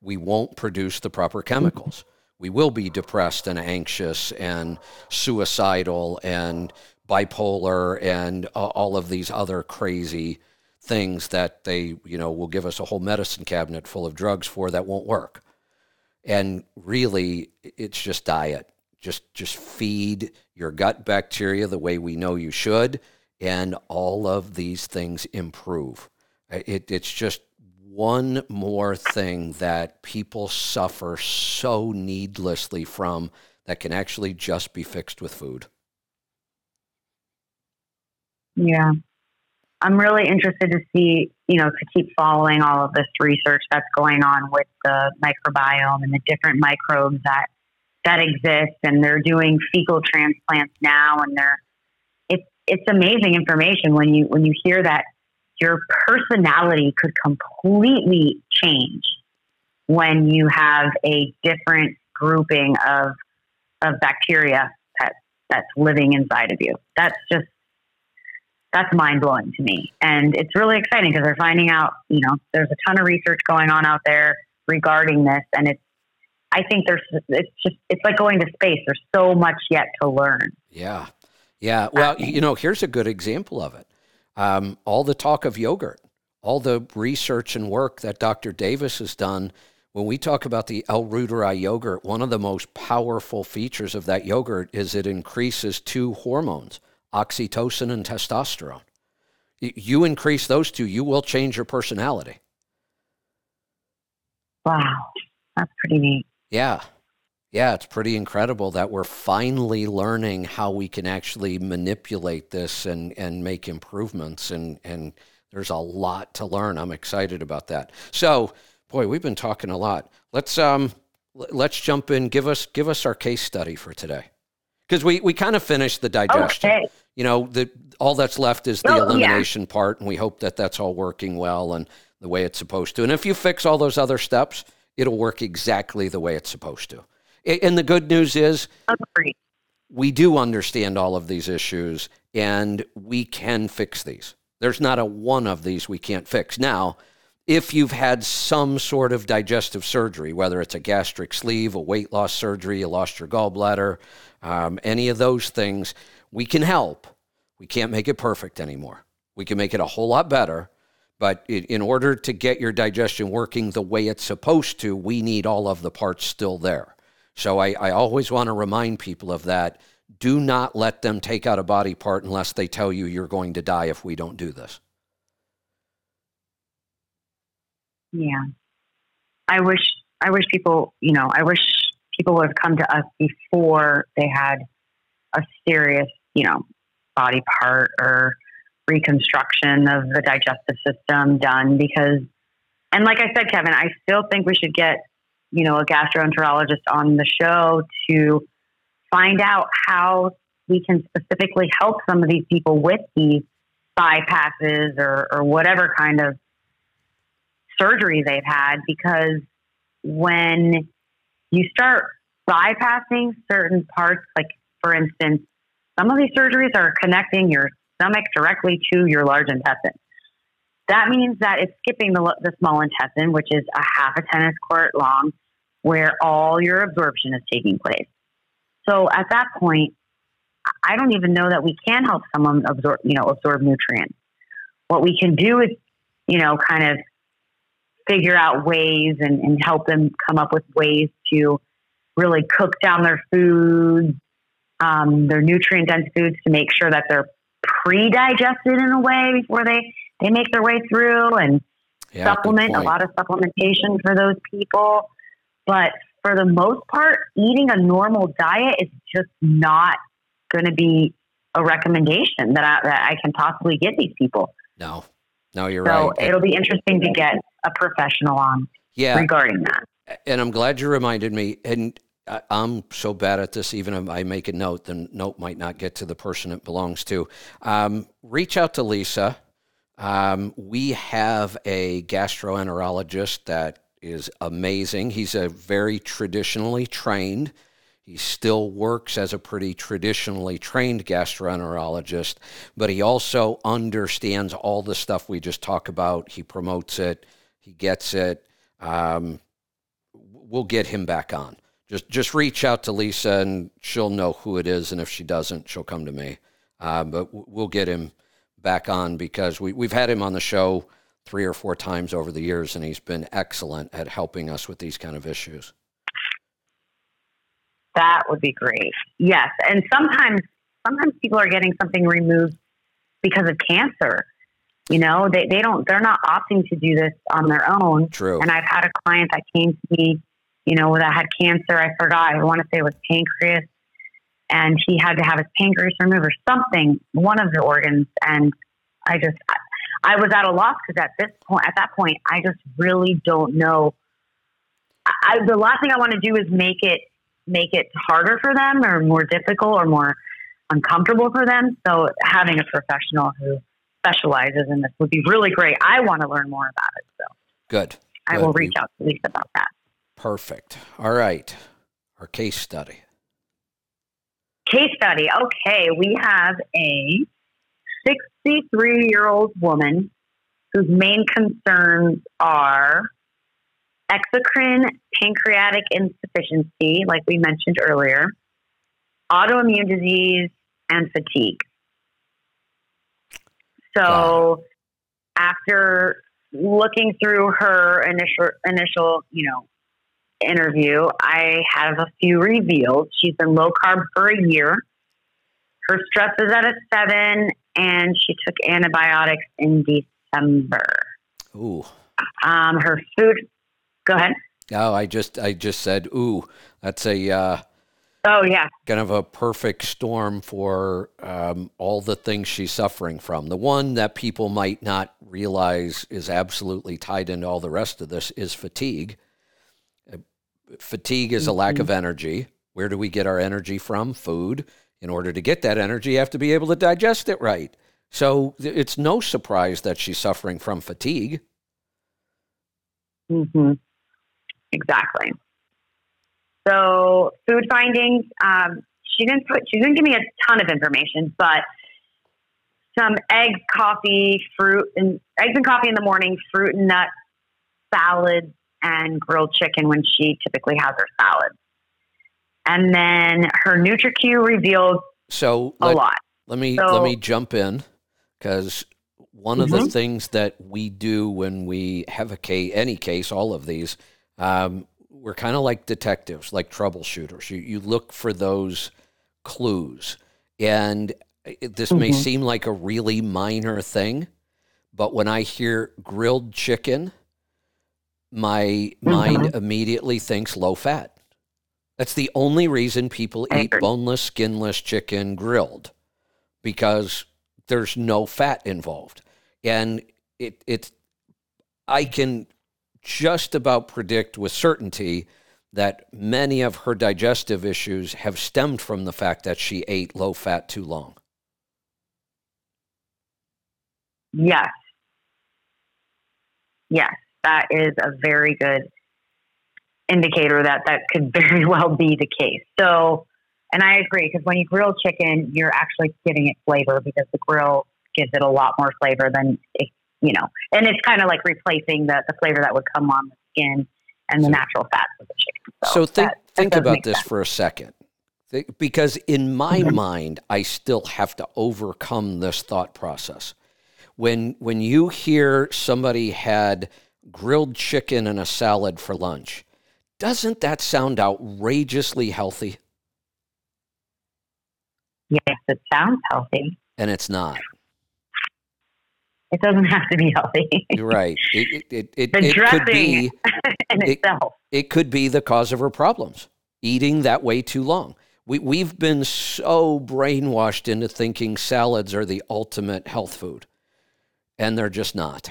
we won't produce the proper chemicals. We will be depressed and anxious and suicidal and bipolar and all of these other crazy things that they, you know, will give us a whole medicine cabinet full of drugs for that won't work. And really, it's just diet. Just feed your gut bacteria the way we know you should, and all of these things improve. It's just one more thing that people suffer so needlessly from that can actually just be fixed with food. Yeah. I'm really interested to see, you know, to keep following all of this research that's going on with the microbiome and the different microbes that exist, and they're doing fecal transplants now, and it's amazing information when you hear that your personality could completely change when you have a different grouping of bacteria that's living inside of you. That's mind-blowing to me. And it's really exciting because they're finding out, you know, there's a ton of research going on out there regarding this. And it's like going to space. There's so much yet to learn. Yeah. Yeah. Well, you know, here's a good example of it. All the talk of yogurt, all the research and work that Dr. Davis has done. When we talk about the L-reuteri yogurt, one of the most powerful features of that yogurt is it increases two hormones, oxytocin and testosterone. You increase those two, you will change your personality. Wow, that's pretty neat. Yeah, it's pretty incredible that we're finally learning how we can actually manipulate this and make improvements, and there's a lot to learn. I'm excited about that. So, boy, we've been talking a lot. Let's jump in. Give us our case study for today. Because we kind of finished the digestion. Okay. You know, all that's left is the elimination part, and we hope that that's all working well and the way it's supposed to. And if you fix all those other steps, it'll work exactly the way it's supposed to. And the good news is we do understand all of these issues, and we can fix these. There's not one of these we can't fix. Now, if you've had some sort of digestive surgery, whether it's a gastric sleeve, a weight loss surgery, you lost your gallbladder, any of those things, we can help. We can't make it perfect anymore. We can make it a whole lot better, but in order to get your digestion working the way it's supposed to, we need all of the parts still there. So I always want to remind people of that. Do not let them take out a body part unless they tell you you're going to die if we don't do this. Yeah. I wish people would have come to us before they had a serious, you know, body part or reconstruction of the digestive system done, because, and like I said, Kevin, I still think we should get, you know, a gastroenterologist on the show to find out how we can specifically help some of these people with these bypasses or whatever kind of surgery they've had, because when you start bypassing certain parts, like for instance, some of these surgeries are connecting your stomach directly to your large intestine. That means that it's skipping the small intestine, which is a half a tennis court long, where all your absorption is taking place. So at that point, I don't even know that we can help someone absorb nutrients. What we can do is, you know, kind of figure out ways and help them come up with ways to really cook down their foods, their nutrient-dense foods, to make sure that they're pre-digested in a way before they make their way through, and supplement, a lot of supplementation for those people. But for the most part, eating a normal diet is just not going to be a recommendation that I can possibly give these people. No, you're right. So it'll be interesting to get a professional on regarding that. And I'm glad you reminded me. And I'm so bad at this, even if I make a note, the note might not get to the person it belongs to. Reach out to Lisa. We have a gastroenterologist that is amazing. He's a very traditionally trained. He still works as a pretty traditionally trained gastroenterologist, but he also understands all the stuff we just talk about. He promotes it. He gets it. We'll get him back on. Just reach out to Lisa, and she'll know who it is, and if she doesn't, she'll come to me. But we'll get him back on, because we've had him on the show 3 or 4 times over the years, and he's been excellent at helping us with these kind of issues. That would be great. Yes, and sometimes people are getting something removed because of cancer. You know, they're not opting to do this on their own. True. And I've had a client that came to me, you know, that had cancer. I forgot. I want to say it was pancreas. And he had to have his pancreas removed or something, one of the organs. And I was at a loss, because at that point, I just really don't know. The last thing I want to do is make it harder for them, or more difficult, or more uncomfortable for them. So having a professional who specializes in this would be really great. I want to learn more about it. So good. I will reach out to Lisa about that. Perfect. All right. Our case study. Okay. We have a 63-year-old woman whose main concerns are exocrine pancreatic insufficiency, like we mentioned earlier, autoimmune disease, and fatigue. So after looking through her initial, you know, interview, I have a few reveals. She's been low carb for a year. Her stress is at a 7, and she took antibiotics in December. Ooh. Her food. Go ahead. No, I just said, ooh, that's a. Oh yeah. Kind of a perfect storm for all the things she's suffering from. The one that people might not realize is absolutely tied into all the rest of this is fatigue. Fatigue is a lack of energy. Where do we get our energy from? Food. In order to get that energy, you have to be able to digest it right. So it's no surprise that she's suffering from fatigue. Mm-hmm. Exactly. So food findings, she didn't give me a ton of information, but some eggs, coffee, fruit, and eggs and coffee in the morning, fruit and nuts, salads, and grilled chicken when she typically has her salad. And then her NutriQ revealed a lot. Let me jump in, because one of the things that we do when we have any case, all of these, we're kind of like detectives, like troubleshooters. You look for those clues. And this may seem like a really minor thing, but when I hear grilled chicken, my mind immediately thinks low fat. That's the only reason people eat boneless, skinless chicken grilled, because there's no fat involved. And I can just about predict with certainty that many of her digestive issues have stemmed from the fact that she ate low fat too long. Yes. Yes. That is a very good indicator that could very well be the case. So, and I agree, because when you grill chicken, you're actually giving it flavor, because the grill gives it a lot more flavor than it, you know, and it's kind of like replacing the flavor that would come on the skin and the natural fats of the chicken. So think about this for a second, because in my mind, I still have to overcome this thought process. When you hear somebody had grilled chicken and a salad for lunch, doesn't that sound outrageously healthy? Yes, it sounds healthy. And it's not. It doesn't have to be healthy. Right. It could be in itself. It could be the cause of her problems, eating that way too long. We've been so brainwashed into thinking salads are the ultimate health food, and they're just not.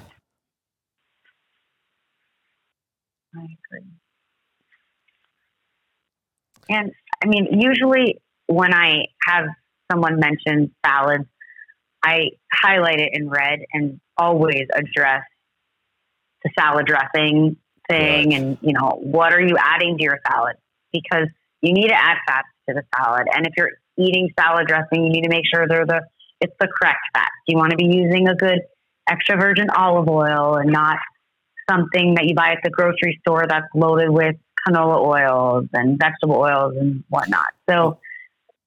I agree. And, I mean, usually when I have someone mention salads, I highlight it in red and always address the salad dressing thing. Yes. And, you know, what are you adding to your salad? Because you need to add fats to the salad. And if you're eating salad dressing, you need to make sure it's the correct fats. You want to be using a good extra virgin olive oil and not something that you buy at the grocery store that's loaded with canola oils and vegetable oils and whatnot. So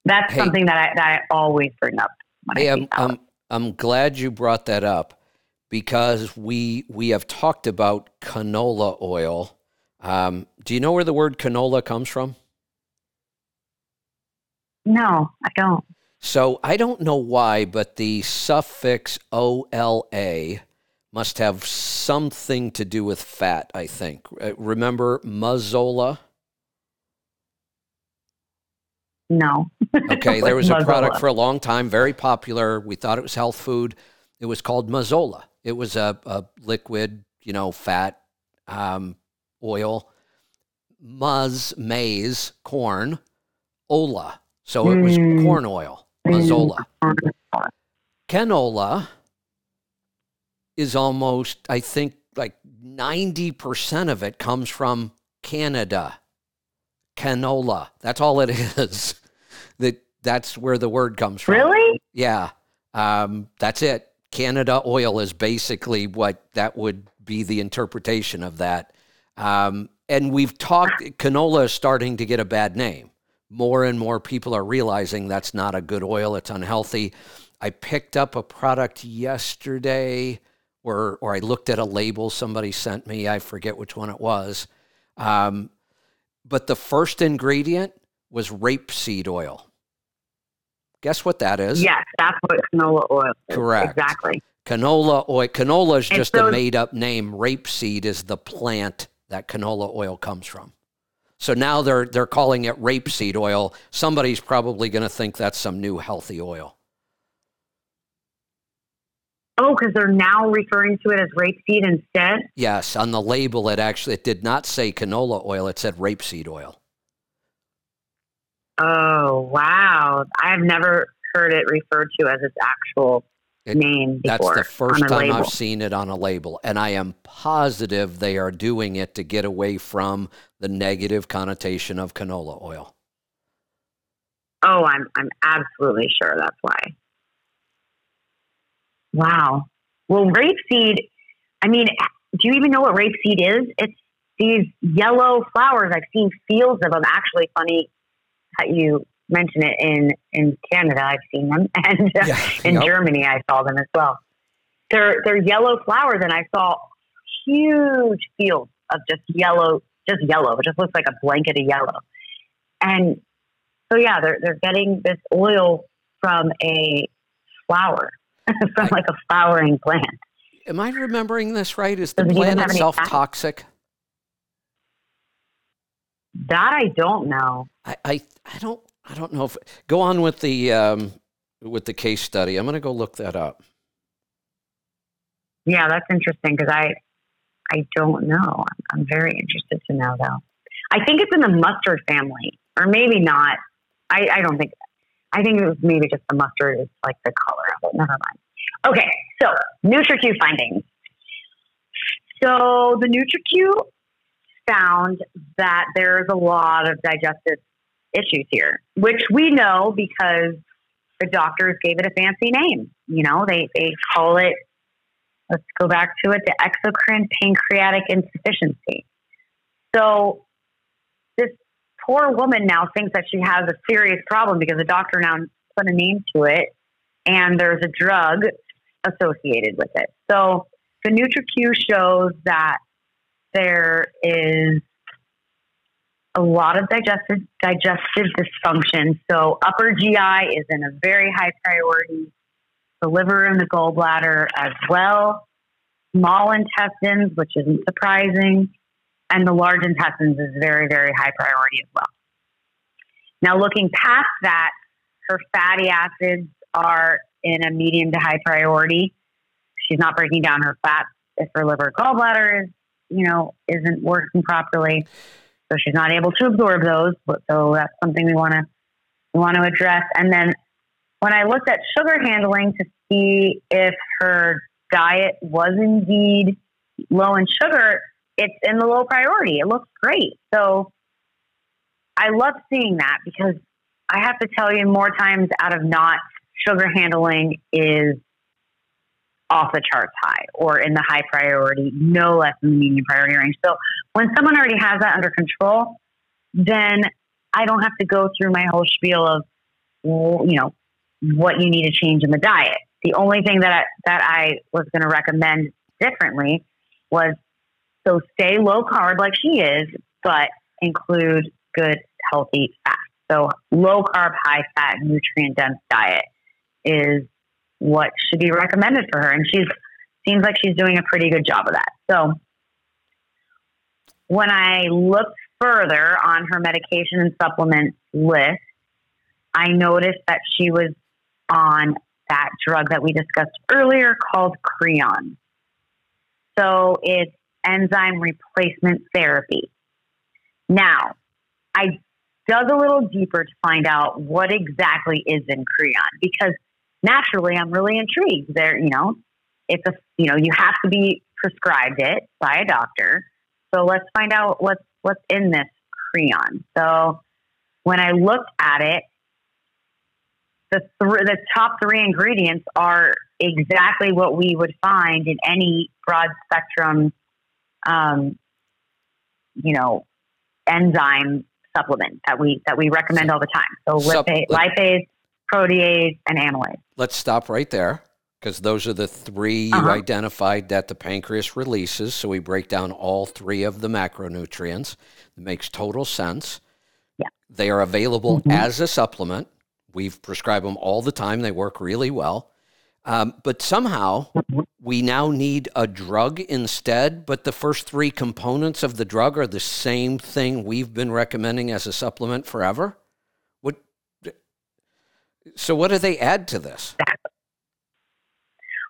that's something that I always bring up. I'm glad you brought that up, because we have talked about canola oil. Do you know where the word canola comes from? No, I don't. So I don't know why, but the suffix OLA must have something to do with fat, I think. Remember Mazola? No. Okay, there was a product for a long time, very popular. We thought it was health food. It was called Mazola. It was a liquid, you know, fat, oil. Maize, corn, ola. So it was corn oil, Mazola. Canola is almost, I think, like 90% of it comes from Canada. Canola. That's all it is. That's where the word comes from. Really? Yeah. That's it. Canada oil is basically what that would be the interpretation of that. And we've talked, canola is starting to get a bad name. More and more people are realizing that's not a good oil. It's unhealthy. I picked up a product yesterday or I looked at a label somebody sent me. I forget which one it was. But the first ingredient was rapeseed oil. Guess what that is? Yes, that's what canola oil is. Correct. Exactly. Canola oil. Canola is just a made-up name. Rapeseed is the plant that canola oil comes from. So now they're calling it rapeseed oil. Somebody's probably going to think that's some new healthy oil. Oh, because they're now referring to it as rapeseed instead? Yes, on the label it did not say canola oil, it said rapeseed oil. Oh, wow. I've never heard it referred to as its actual name before. That's the first time I've seen it on a label, and I am positive they are doing it to get away from the negative connotation of canola oil. Oh, I'm absolutely sure that's why. Wow. Well, rapeseed, I mean, do you even know what rapeseed is? It's these yellow flowers. I've seen fields of them. Actually, funny that you mention it in Canada. I've seen them. And Germany, I saw them as well. They're yellow flowers, and I saw huge fields of just yellow. It just looks like a blanket of yellow. And so, yeah, they're getting this oil from a flower. From like a flowering plant. Am I remembering this right? Is the plant itself toxic? That I don't know. I don't know if. Go on with the case study. I'm going to go look that up. Yeah, that's interesting because I don't know. I'm very interested to know though. I think it's in the mustard family, or maybe not. I don't think. I think it was maybe just the mustard is like the color of it. Never mind. Okay, so NutriQ findings. So the NutriQ found that there's a lot of digestive issues here, which we know because the doctors gave it a fancy name. You know, they call it, let's go back to it, the exocrine pancreatic insufficiency. So this poor woman now thinks that she has a serious problem because the doctor now put a name to it and there's a drug associated with it. So the NutriQ shows that there is a lot of digestive dysfunction. So upper GI is in a very high priority. the liver and the gallbladder as well, small intestines, which isn't surprising, and the large intestines is very, very high priority as well. Now, looking past that, her fatty acids are in a medium to high priority. She's not breaking down her fats if her liver gallbladder is, you know, isn't working properly. So she's not able to absorb those. So that's something we want to address. And then when I looked at sugar handling to see if her diet was indeed low in sugar, it's in the low priority. It looks great. So I love seeing that, because I have to tell you, more times out of not, sugar handling is off the charts high or in the high priority, no less than the medium priority range. So when someone already has that under control, then I don't have to go through my whole spiel of, you know, what you need to change in the diet. The only thing that I was going to recommend differently was, so stay low carb like she is, but include good, healthy fats. So low carb, high fat, nutrient dense diet is what should be recommended for her. And she seems like she's doing a pretty good job of that. So when I looked further on her medication and supplement list, I noticed that she was on that drug that we discussed earlier called Creon. So it's enzyme replacement therapy. Now, I dug a little deeper to find out what exactly is in Creon, because naturally, I'm really intrigued. There, you know, it's a, you know, you have to be prescribed it by a doctor. So let's find out what's in this Creon. So when I looked at it, the top three ingredients are exactly what we would find in any broad spectrum, you know, enzyme supplement that we recommend all the time. So lipase, protease, and amylase. Let's stop right there, because those are the three you identified that the pancreas releases. So we break down all three of the macronutrients. It makes total sense. Yeah. They are available as a supplement. We've prescribed them all the time. They work really well. But somehow we now need a drug instead, but the first three components of the drug are the same thing we've been recommending as a supplement forever. So what do they add to this?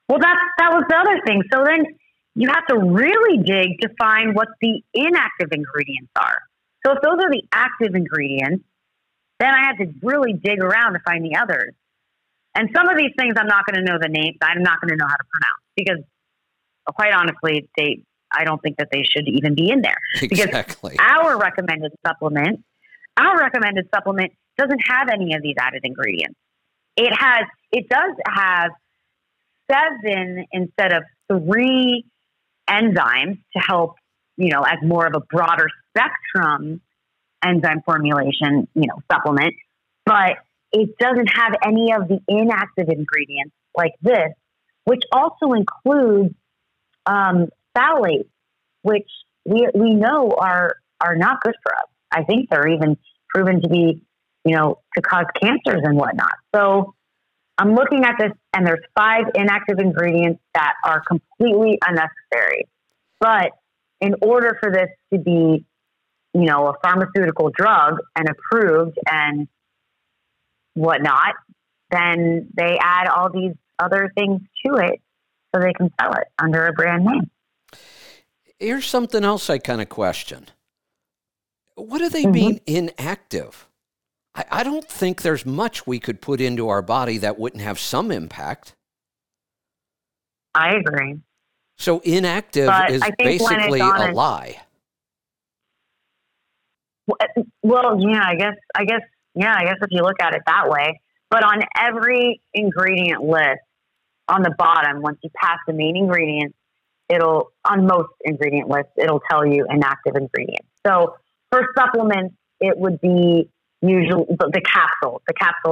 Well, that was the other thing. So then you have to really dig to find what the inactive ingredients are. So if those are the active ingredients, then I had to really dig around to find the others. And some of these things I'm not going to know the names. I'm not going to know how to pronounce, because quite honestly, I don't think that they should even be in there. Exactly. Because our recommended supplement doesn't have any of these added ingredients. It does have 7 instead of 3 enzymes to help, you know, as more of a broader spectrum enzyme formulation, you know, supplement, but it doesn't have any of the inactive ingredients like this, which also includes phthalates, which we know are not good for us. I think they're even proven to be, you know, to cause cancers and whatnot. So I'm looking at this, and there's 5 inactive ingredients that are completely unnecessary. But in order for this to be, you know, a pharmaceutical drug and approved and whatnot, then they add all these other things to it so they can sell it under a brand name. Here's something else I kind of question. What do they mean inactive? I don't think there's much we could put into our body that wouldn't have some impact. I agree. So inactive is basically a lie. Well, yeah, I guess if you look at it that way. But on every ingredient list on the bottom, once you pass the main ingredient, on most ingredient lists, it'll tell you inactive ingredients. So for supplements, it would be usually the capsule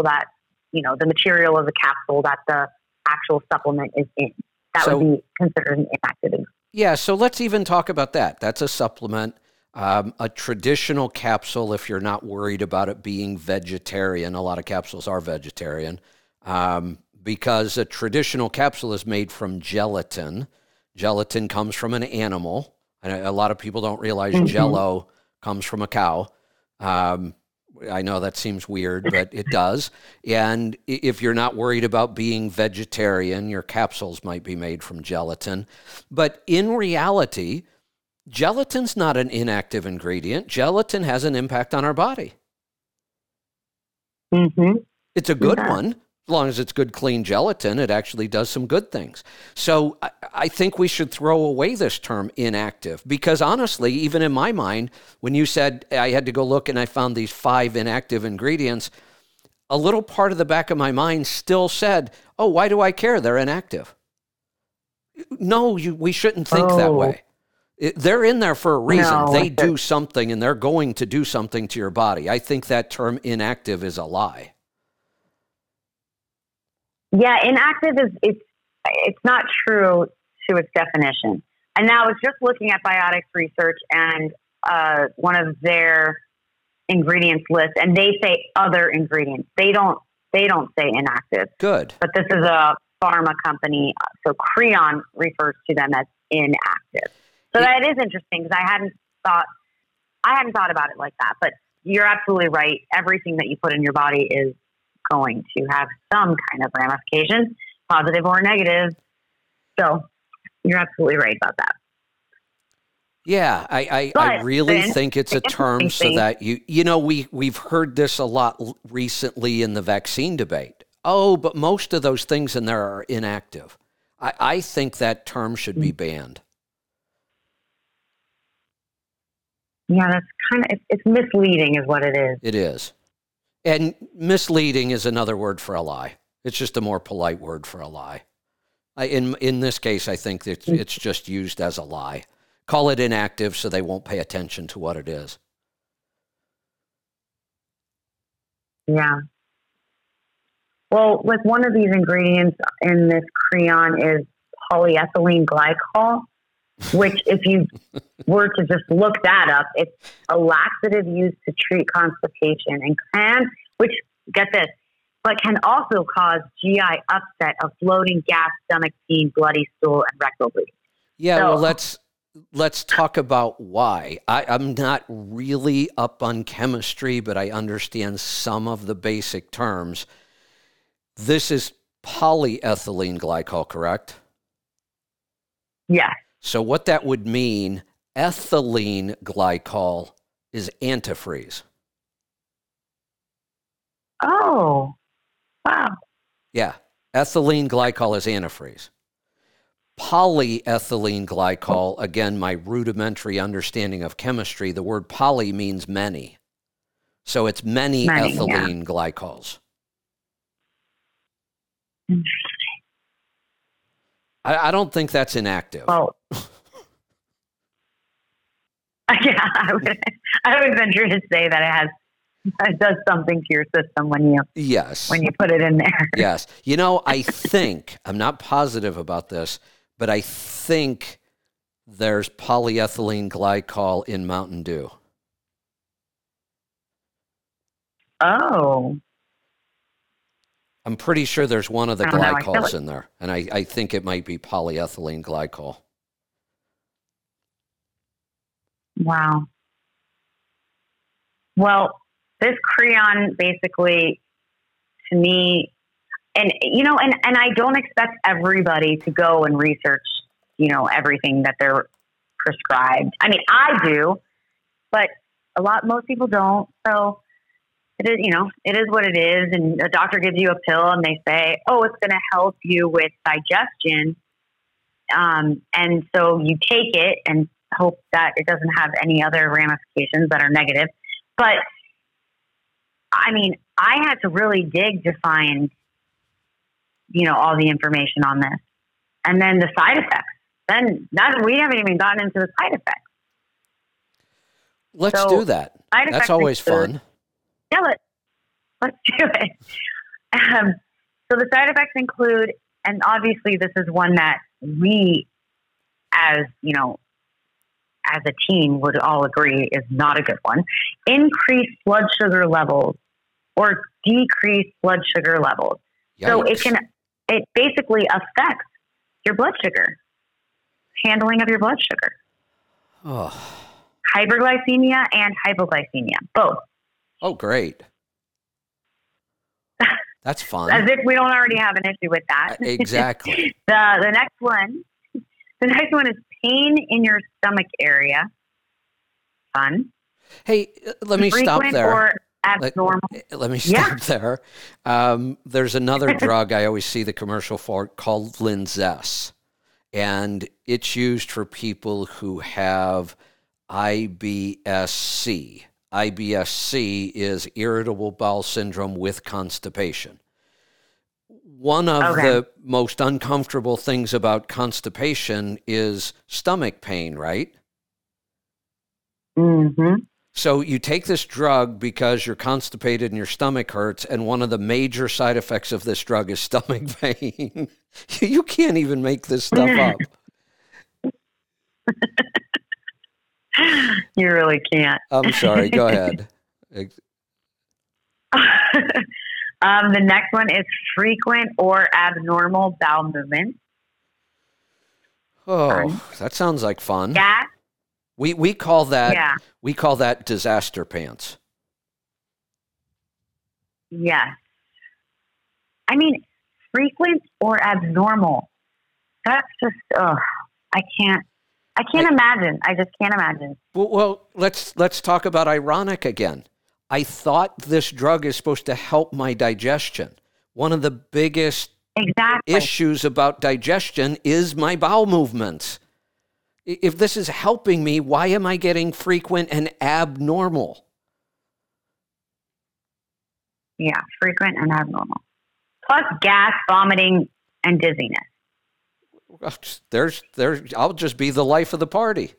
that, you know, the material of the capsule that the actual supplement is in. That would be considered an inactive ingredient. Yeah. So let's even talk about that. That's a supplement. A traditional capsule, if you're not worried about it being vegetarian, a lot of capsules are vegetarian because a traditional capsule is made from gelatin. Gelatin comes from an animal. And a lot of people don't realize Jell-O comes from a cow. I know that seems weird, but it does. And if you're not worried about being vegetarian, your capsules might be made from gelatin. But in reality, gelatin's not an inactive ingredient. Gelatin has an impact on our body. Mm-hmm. It's a good one. As long as it's good, clean gelatin, it actually does some good things. So I think we should throw away this term inactive, because honestly, even in my mind, when you said I had to go look and I found these 5 inactive ingredients, a little part of the back of my mind still said, oh, why do I care? They're inactive. No, we shouldn't think that way. They're in there for a reason. They do something, and they're going to do something to your body. I think that term inactive is a lie. Yeah, inactive it's not true to its definition. And I was just looking at Biotics Research and one of their ingredients list, and they say other ingredients. They don't say inactive. Good. But this is a pharma company, so Creon refers to them as inactive. So that is interesting because I hadn't thought about it like that. But you're absolutely right. Everything that you put in your body is going to have some kind of ramifications, positive or negative. So you're absolutely right about that. Yeah, I really think it's a term so that we've heard this a lot recently in the vaccine debate. Oh, but most of those things in there are inactive. I think that term should be banned. Yeah, that's kind of, it's misleading is what it is. It is. And misleading is another word for a lie. It's just a more polite word for a lie. In this case, I think it's just used as a lie. Call it inactive so they won't pay attention to what it is. Yeah. Well, with one of these ingredients in this Creon is polyethylene glycol, which if you were to just look that up, it's a laxative used to treat constipation and can also cause GI upset of bloating, gas, stomach pain, bloody stool, and rectal bleeding. Yeah, well, let's talk about why. I'm not really up on chemistry, but I understand some of the basic terms. This is polyethylene glycol, correct? Yes. So what that would mean, ethylene glycol is antifreeze. Oh, wow. Yeah, ethylene glycol is antifreeze. Polyethylene glycol, again, my rudimentary understanding of chemistry, the word poly means many. So it's many ethylene glycols. Interesting. I don't think that's inactive. Oh. Yeah, I would venture to say that it does something to your system when you put it in there. Yes. I think, I'm not positive about this, but I think there's polyethylene glycol in Mountain Dew. Oh. I'm pretty sure there's one of the glycols in there, and I think it might be polyethylene glycol. Wow. Well, this Creon basically, to me, and I don't expect everybody to go and research, everything that they're prescribed. I mean, I do, but most people don't, so... It is, it is what it is. And a doctor gives you a pill and they say, oh, it's going to help you with digestion. And so you take it and hope that it doesn't have any other ramifications that are negative. But I mean, I had to really dig to find, all the information on this. And then the side effects, we haven't even gotten into the side effects. Let's do that. That's always fun. Yeah, let's do it. So the side effects include, and obviously this is one that we, as a team would all agree is not a good one, increased blood sugar levels or decreased blood sugar levels. Yikes. So it can it basically affects your blood sugar, handling of your blood sugar. Oh. Hyperglycemia and hypoglycemia, both. Oh, great. That's fun. As if we don't already have an issue with that. Exactly. The next one is pain in your stomach area. Fun. Hey, let me stop there. Or abnormal. Let me stop there. There's another drug I always see the commercial for called Linzess, and it's used for people who have IBS-C. IBS-C is irritable bowel syndrome with constipation. One of the most uncomfortable things about constipation is stomach pain, right? Mm-hmm. So you take this drug because you're constipated and your stomach hurts, and one of the major side effects of this drug is stomach pain. You can't even make this stuff up. You really can't. I'm sorry. Go ahead. The next one is frequent or abnormal bowel movement. Oh, that sounds like fun. Yeah. We call that disaster pants. Yes. I mean, frequent or abnormal. That's just I can't imagine. I just can't imagine. Well, let's talk about ironic again. I thought this drug is supposed to help my digestion. One of the biggest issues about digestion is my bowel movements. If this is helping me, why am I getting frequent and abnormal? Yeah, frequent and abnormal. Plus gas, vomiting, and dizziness. I'll just be the life of the party.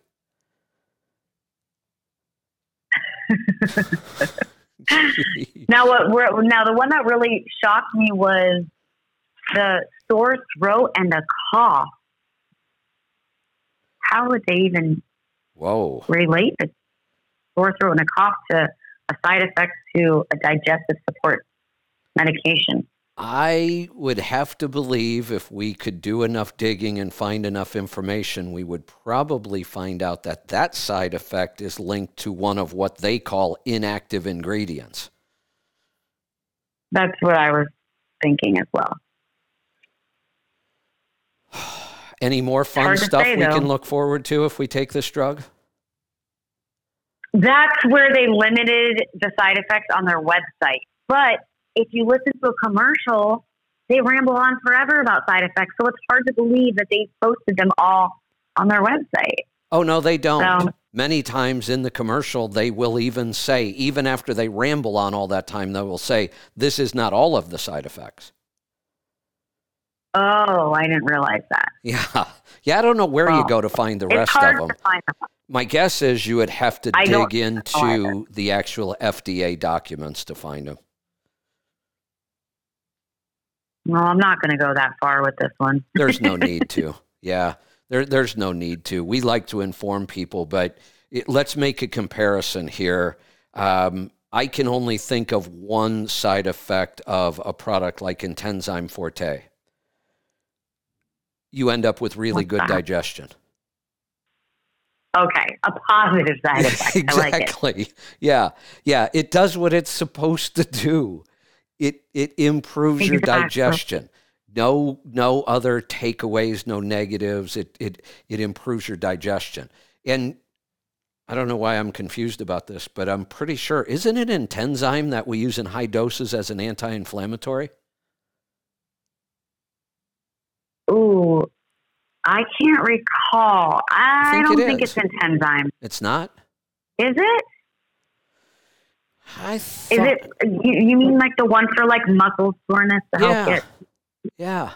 Now, the one that really shocked me was the sore throat and the cough. How would they even relate the sore throat and a cough to a side effect to a digestive support medication? I would have to believe if we could do enough digging and find enough information, we would probably find out that that side effect is linked to one of what they call inactive ingredients. That's what I was thinking as well. Any more fun stuff we can look forward to if we take this drug? That's where they limited the side effects on their website. But if you listen to a commercial, they ramble on forever about side effects. So it's hard to believe that they posted them all on their website. Oh, no, they don't. Many times in the commercial, they will even say, even after they ramble on all that time, they will say, this is not all of the side effects. Oh, I didn't realize that. Yeah, I don't know where you go to find the rest of them. My guess is you would have to dig into the actual FDA documents to find them. Well, I'm not going to go that far with this one. There's no need to. Yeah, there's no need to. We like to inform people, but let's make a comparison here. I can only think of one side effect of a product like Intenzyme Forte. You end up with really good digestion. Okay, a positive side effect. Exactly. I like it. Yeah. It does what it's supposed to do. It improves your digestion. No other takeaways, no negatives. It improves your digestion. And I don't know why I'm confused about this, but I'm pretty sure, isn't it Intenzyme that we use in high doses as an anti-inflammatory? Ooh, I can't recall. I don't think it's Intenzyme. It's not? Is it? You mean like the one for like muscle soreness to help it? Yeah.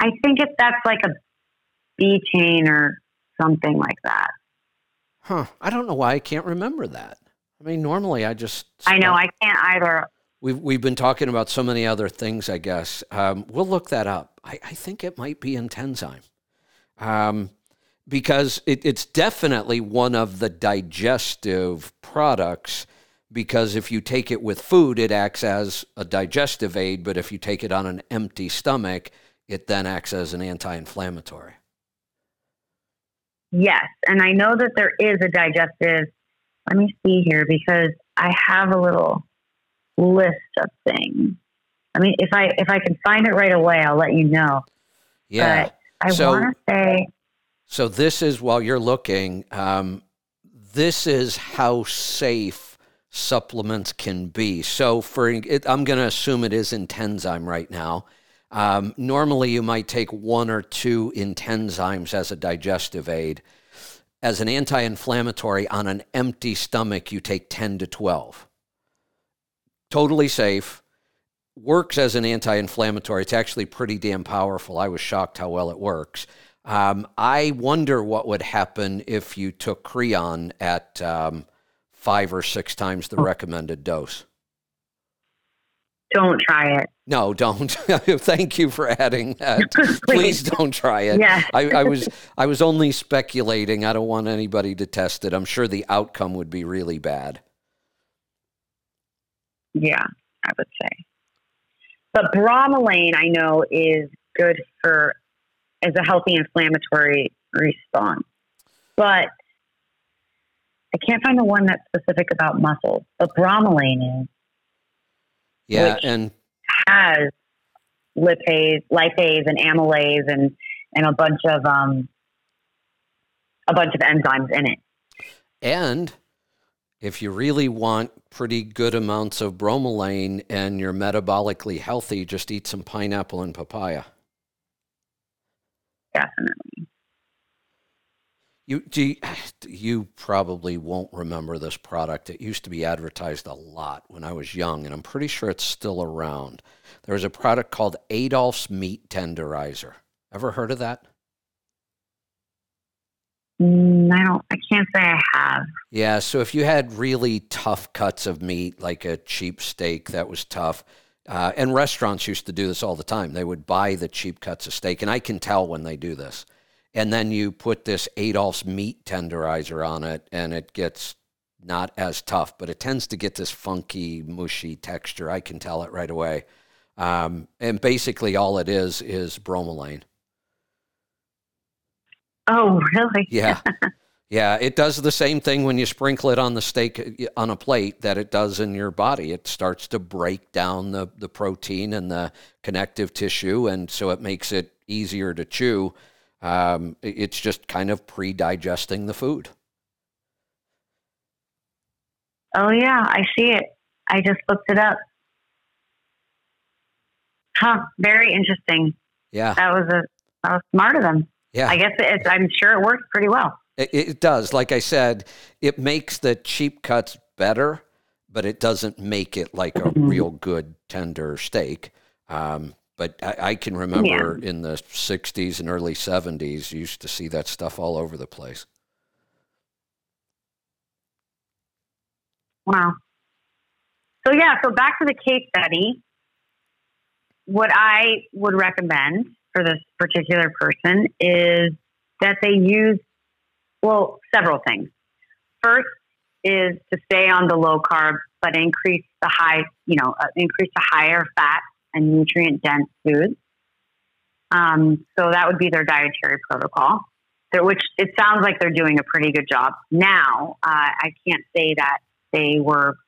I think that's like a B chain or something like that. Huh. I don't know why I can't remember that. I mean, normally I just... I know, I can't either. We've been talking about so many other things, I guess. We'll look that up. I think it might be Intenzyme. Because it's definitely one of the digestive products because if you take it with food, it acts as a digestive aid, but if you take it on an empty stomach, it then acts as an anti-inflammatory. Yes, and I know that there is a digestive, let me see here, because I have a little list of things. I mean, if I can find it right away, I'll let you know. Yeah. But I want to say... So this is, while you're looking, this is how safe supplements can be. So I'm going to assume it is Intenzyme right now. Normally you might take one or two Intenzymes as a digestive aid. As an anti-inflammatory on an empty stomach, you take 10 to 12. Totally safe. Works as an anti-inflammatory. It's actually pretty damn powerful. I was shocked how well it works. I wonder what would happen if you took Creon at 5 or 6 times the recommended dose. Don't try it. No, don't. Thank you for adding that. Please don't try it. Yeah. I was only speculating. I don't want anybody to test it. I'm sure the outcome would be really bad. Yeah, I would say. But bromelain, I know, is good for as a healthy inflammatory response. But I can't find the one that's specific about muscles. But bromelain is. Yeah, which and has lipase, and amylase, and a bunch of enzymes in it. And if you really want pretty good amounts of bromelain and you're metabolically healthy, just eat some pineapple and papaya. Definitely. You probably won't remember this product. It used to be advertised a lot when I was young, and I'm pretty sure it's still around. There was a product called Adolph's Meat Tenderizer. Ever heard of that? I can't say I have. Yeah, so if you had really tough cuts of meat, like a cheap steak that was tough, and restaurants used to do this all the time. They would buy the cheap cuts of steak, and I can tell when they do this. And then you put this Adolph's meat tenderizer on it, and it gets not as tough, but it tends to get this funky, mushy texture. I can tell it right away. And basically all it is bromelain. Oh, really? Yeah. Yeah, it does the same thing when you sprinkle it on the steak on a plate that it does in your body. It starts to break down the protein and the connective tissue, and so it makes it easier to chew. It's just kind of pre-digesting the food. Oh yeah, I see it. I just looked it up. Huh. Very interesting. Yeah. That was smart of them. Yeah. I guess I'm sure it works pretty well. It does. Like I said, it makes the cheap cuts better, but it doesn't make it like a real good tender steak. But I can remember in the 60s and early 70s, you used to see that stuff all over the place. Wow. So yeah, so back to the case study. What I would recommend for this particular person is that they use, well, several things. First is to stay on the low carb, but increase the higher fat and nutrient-dense foods. So that would be their dietary protocol, which it sounds like they're doing a pretty good job now. I can't say that they were,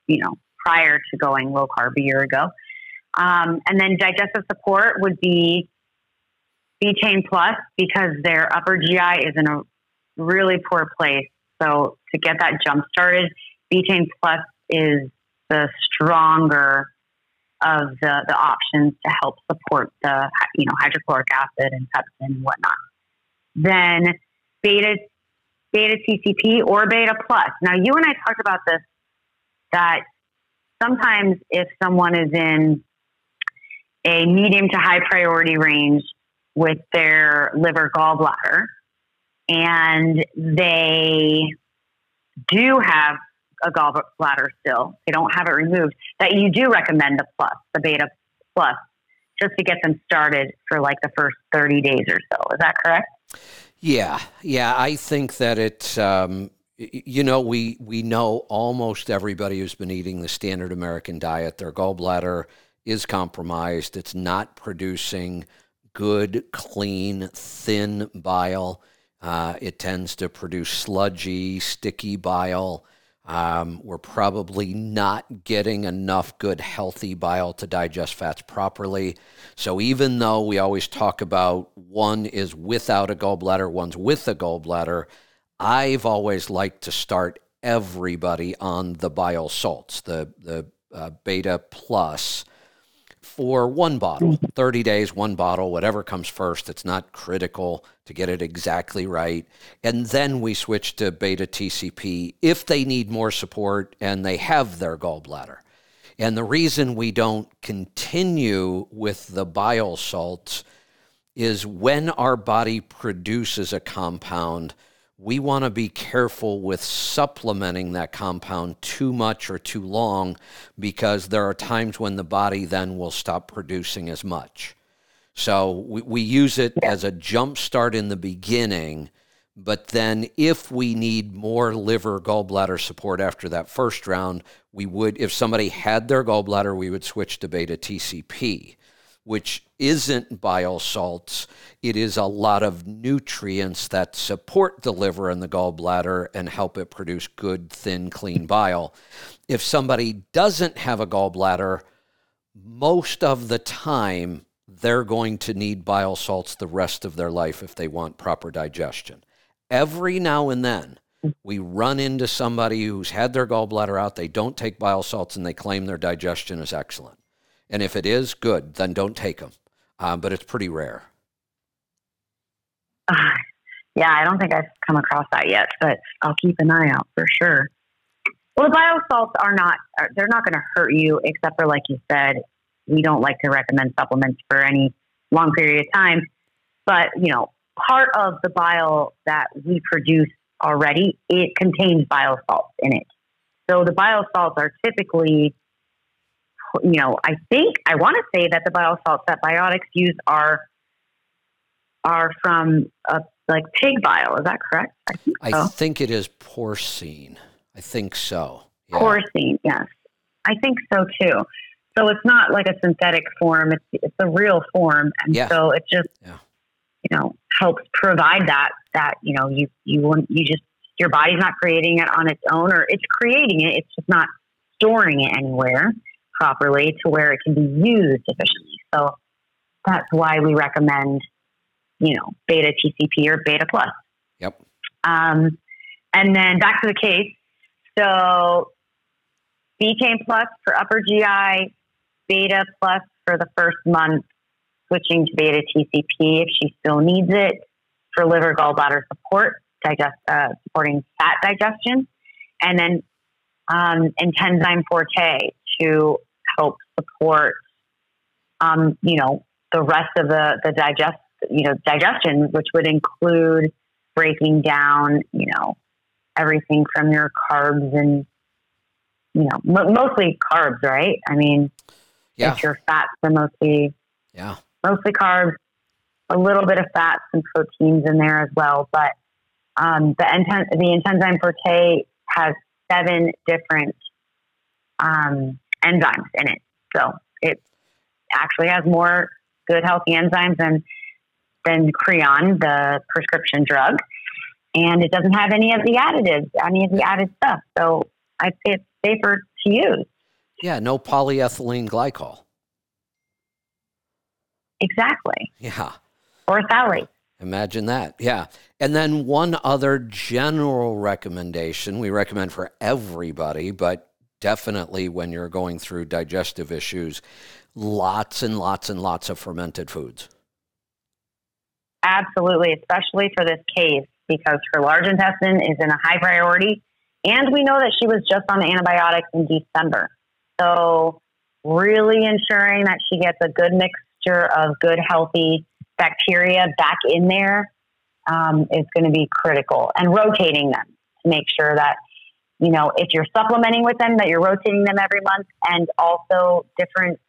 prior to going low carb a year ago. And then digestive support would be Betaine Plus, because their upper GI is in a really poor place. So to get that jump started, Betaine Plus is the stronger of the options to help support the, hydrochloric acid and pepsin and whatnot. Then beta TCP or beta plus. Now, you and I talked about this, that sometimes if someone is in a medium to high priority range with their liver gallbladder and they do have a gallbladder still, they don't have it removed, that you do recommend the beta plus, just to get them started for like the first 30 days or so. Is that correct? Yeah. I think that it's, You know, we know almost everybody who's been eating the standard American diet, their gallbladder is compromised. It's not producing good, clean, thin bile. It tends to produce sludgy, sticky bile. We're probably not getting enough good, healthy bile to digest fats properly. So even though we always talk about one is without a gallbladder, one's with a gallbladder, I've always liked to start everybody on the bile salts, the Betaine Plus, for one bottle, 30 days, one bottle, whatever comes first. It's not critical to get it exactly right. And then we switch to Beta TCP if they need more support and they have their gallbladder. And the reason we don't continue with the bile salts is when our body produces a compound, we want to be careful with supplementing that compound too much or too long, because there are times when the body then will stop producing as much. So we use it as a jump start in the beginning, but then if we need more liver gallbladder support after that first round, we would, if somebody had their gallbladder, we would switch to Beta TCP, which isn't bile salts. It is a lot of nutrients that support the liver and the gallbladder and help it produce good, thin, clean bile. If somebody doesn't have a gallbladder, most of the time they're going to need bile salts the rest of their life if they want proper digestion. Every now and then, we run into somebody who's had their gallbladder out, they don't take bile salts, and they claim their digestion is excellent. And if it is, good, then don't take them. But it's pretty rare. Yeah, I don't think I've come across that yet, but I'll keep an eye out for sure. Well, the bile salts they're not going to hurt you, except for, like you said, we don't like to recommend supplements for any long period of time. But, you know, part of the bile that we produce already, it contains bile salts in it. So the bile salts are typically... You know, I want to say that the bile salts that Biotics use are from like pig bile. Is that correct? I think it is porcine. I think so. Yeah. Porcine, yes, I think so too. So it's not like a synthetic form; it's a real form, and so it just you know, helps provide that you know you just your body's not creating it on its own, or it's creating it; it's just not storing it anywhere properly to where it can be used efficiently. So that's why we recommend, you know, Beta TCP or Beta Plus. Yep. And then back to the case. So Betaine Plus for upper GI, Beta Plus for the first month, switching to Beta TCP if she still needs it for liver gallbladder support, supporting fat digestion, and then Intenzyme Forte to help support, you know, the rest of the digestion, which would include breaking down, you know, everything from your carbs and, you know, mostly carbs, right? I mean, if your fats are mostly carbs, a little bit of fats and proteins in there as well. But the Intenzyme Forte has 7 different enzymes in it. So it actually has more good, healthy enzymes than Creon, the prescription drug. And it doesn't have any of the additives, any of the added stuff. So I'd say it's safer to use. Yeah, no polyethylene glycol. Exactly. Yeah. Or phthalate. Imagine that. Yeah. And then one other general recommendation we recommend for everybody, but definitely when you're going through digestive issues, lots and lots and lots of fermented foods. Absolutely, especially for this case, because her large intestine is in a high priority. And we know that she was just on antibiotics in December. So really ensuring that she gets a good mixture of good, healthy bacteria back in there is going to be critical. And rotating them to make sure that, you know, if you're supplementing with them, that you're rotating them every month, and also different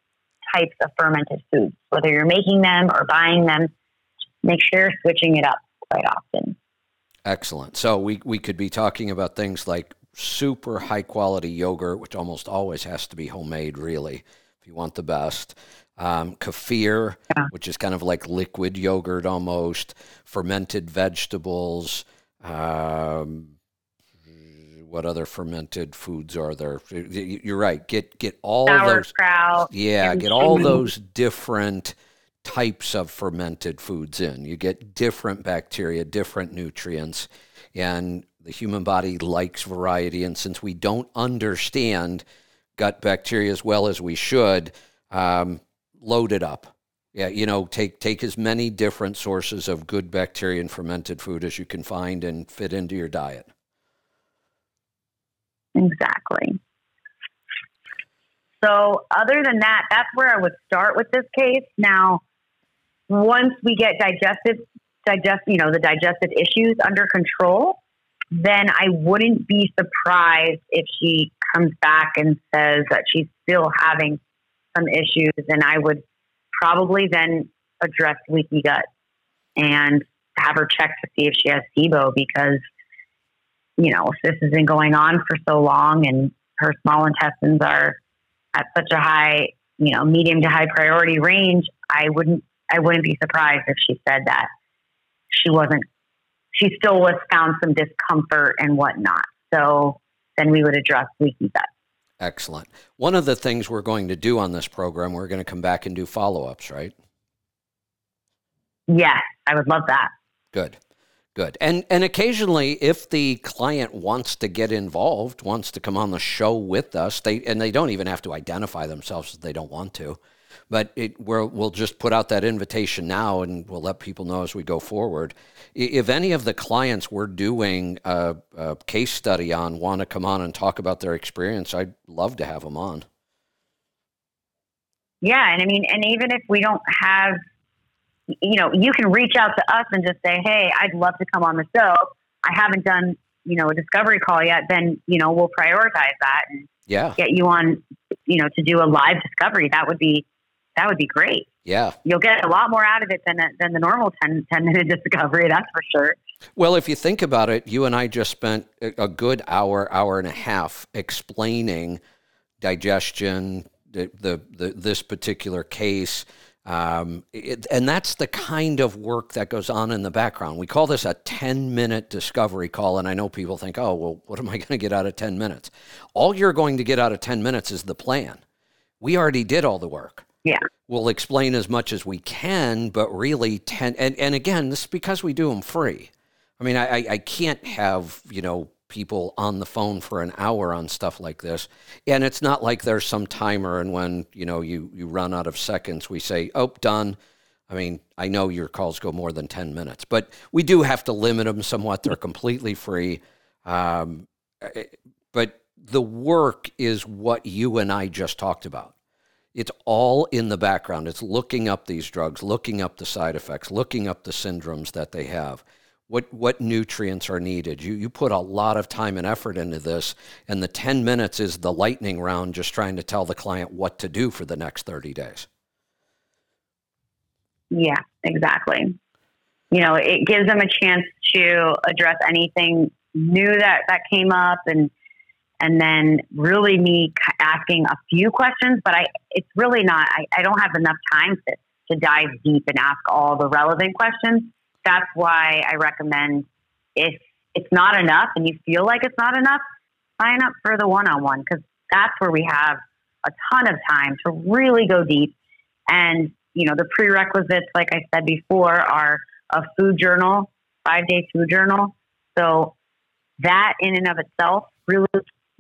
types of fermented foods, whether you're making them or buying them, make sure you're switching it up quite often. Excellent. So we could be talking about things like super high quality yogurt, which almost always has to be homemade, really, if you want the best. Kefir, which is kind of like liquid yogurt almost, fermented vegetables. What other fermented foods are there? You're right. Get all those. Sauerkraut. Yeah, get all those different types of fermented foods in. You get different bacteria, different nutrients, and the human body likes variety. And since we don't understand gut bacteria as well as we should, load it up. Yeah, you know, take as many different sources of good bacteria and fermented food as you can find and fit into your diet. Exactly. So other than that, that's where I would start with this case. Now, once we get the digestive issues under control, then I wouldn't be surprised if she comes back and says that she's still having some issues, and I would probably then address leaky gut and have her check to see if she has SIBO, because, you know, if this has been going on for so long and her small intestines are at such a high, you know, medium to high priority range, I wouldn't be surprised if she said that she still found some discomfort and whatnot. So then we would address leaky gut. Excellent. One of the things we're going to do on this program, we're going to come back and do follow-ups, right? Yes, I would love that. Good. And occasionally, if the client wants to get involved, wants to come on the show with us, they don't even have to identify themselves if they don't want to. But we'll just put out that invitation now, and we'll let people know as we go forward. If any of the clients we're doing a case study on want to come on and talk about their experience, I'd love to have them on. Yeah, and I mean, and even if we don't have, you know, you can reach out to us and just say, hey, I'd love to come on the show. I haven't done, you know, a discovery call yet. Then, you know, we'll prioritize that and get you on, you know, to do a live discovery. That would be great. Yeah. You'll get a lot more out of it than the normal 10-minute discovery. That's for sure. Well, if you think about it, you and I just spent a good hour and a half explaining digestion, this particular case. And that's the kind of work that goes on in the background. We call this a 10-minute discovery call. And I know people think, oh, well, what am I going to get out of 10 minutes? All you're going to get out of 10 minutes is the plan. We already did all the work. Yeah. We'll explain as much as we can, but really and again, this is because we do them free. I mean, I can't have, you know, people on the phone for an hour on stuff like this. And it's not like there's some timer, and when, you know, you run out of seconds, we say, oh, done. I mean, I know your calls go more than 10 minutes, but we do have to limit them somewhat. They're completely free. But the work is what you and I just talked about. It's all in the background. It's looking up these drugs, looking up the side effects, looking up the syndromes that they have. What nutrients are needed? You put a lot of time and effort into this, and the 10 minutes is the lightning round, just trying to tell the client what to do for the next 30 days. Yeah, exactly. You know, it gives them a chance to address anything new that came up, and then really me asking a few questions, but it's really not, I don't have enough time to dive deep and ask all the relevant questions. That's why I recommend, if it's not enough and you feel like it's not enough, sign up for the one-on-one, because that's where we have a ton of time to really go deep. And, you know, the prerequisites, like I said before, are a food journal, 5-day food journal. So that in and of itself really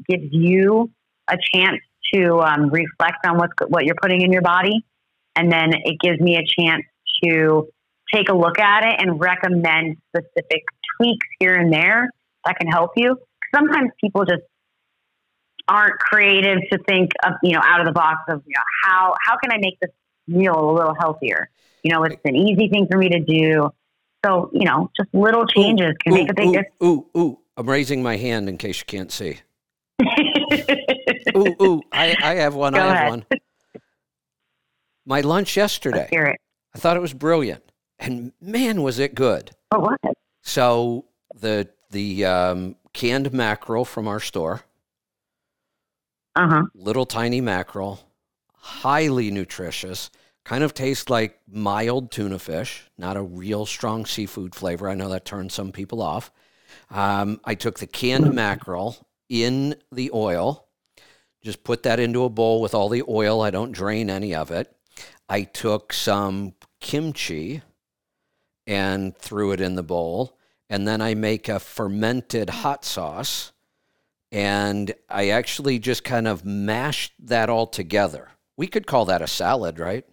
gives you a chance to reflect on what you're putting in your body. And then it gives me a chance to take a look at it and recommend specific tweaks here and there that can help you. Sometimes people just aren't creative to think of, you know, out of the box of, you know, how can I make this meal a little healthier? You know, it's an easy thing for me to do. So, you know, just little changes can make a big difference. I'm raising my hand in case you can't see. I have one. Go ahead. My lunch yesterday. Let's hear it. I thought it was brilliant. And man, was it good. Oh, what? So the canned mackerel from our store. Uh-huh. Little tiny mackerel, highly nutritious, kind of tastes like mild tuna fish, not a real strong seafood flavor. I know that turns some people off. I took the canned mackerel in the oil, just put that into a bowl with all the oil. I don't drain any of it. I took some kimchi and threw it in the bowl. And then I make a fermented hot sauce. And I actually just kind of mashed that all together. We could call that a salad, right?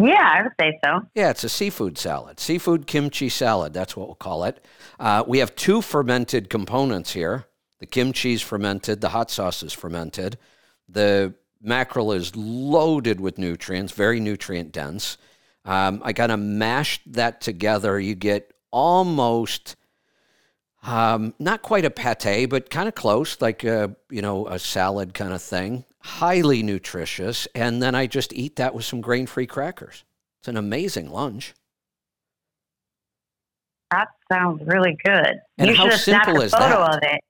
Yeah, I would say so. Yeah, it's a seafood salad. Seafood kimchi salad, that's what we'll call it. We have two fermented components here. The kimchi's fermented, the hot sauce is fermented. The mackerel is loaded with nutrients, very nutrient dense. I kind of mashed that together. You get almost, not quite a pate, but kind of close, like a salad kind of thing. Highly nutritious, and then I just eat that with some grain-free crackers. It's an amazing lunch. That sounds really good. And you how should simple is that? A photo of it.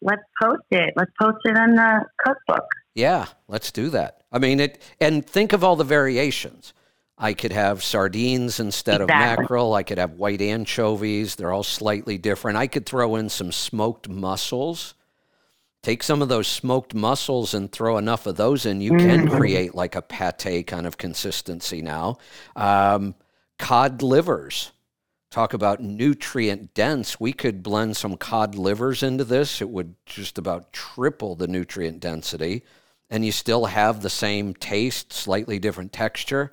Let's post it. Let's post it on the cookbook. Yeah, let's do that. I mean, it. And think of all the variations. I could have sardines instead of mackerel. I could have white anchovies. They're all slightly different. I could throw in some smoked mussels. Take some of those smoked mussels and throw enough of those in. You can create like a pate kind of consistency now. Cod livers. Talk about nutrient dense. We could blend some cod livers into this. It would just about triple the nutrient density. And you still have the same taste, slightly different texture.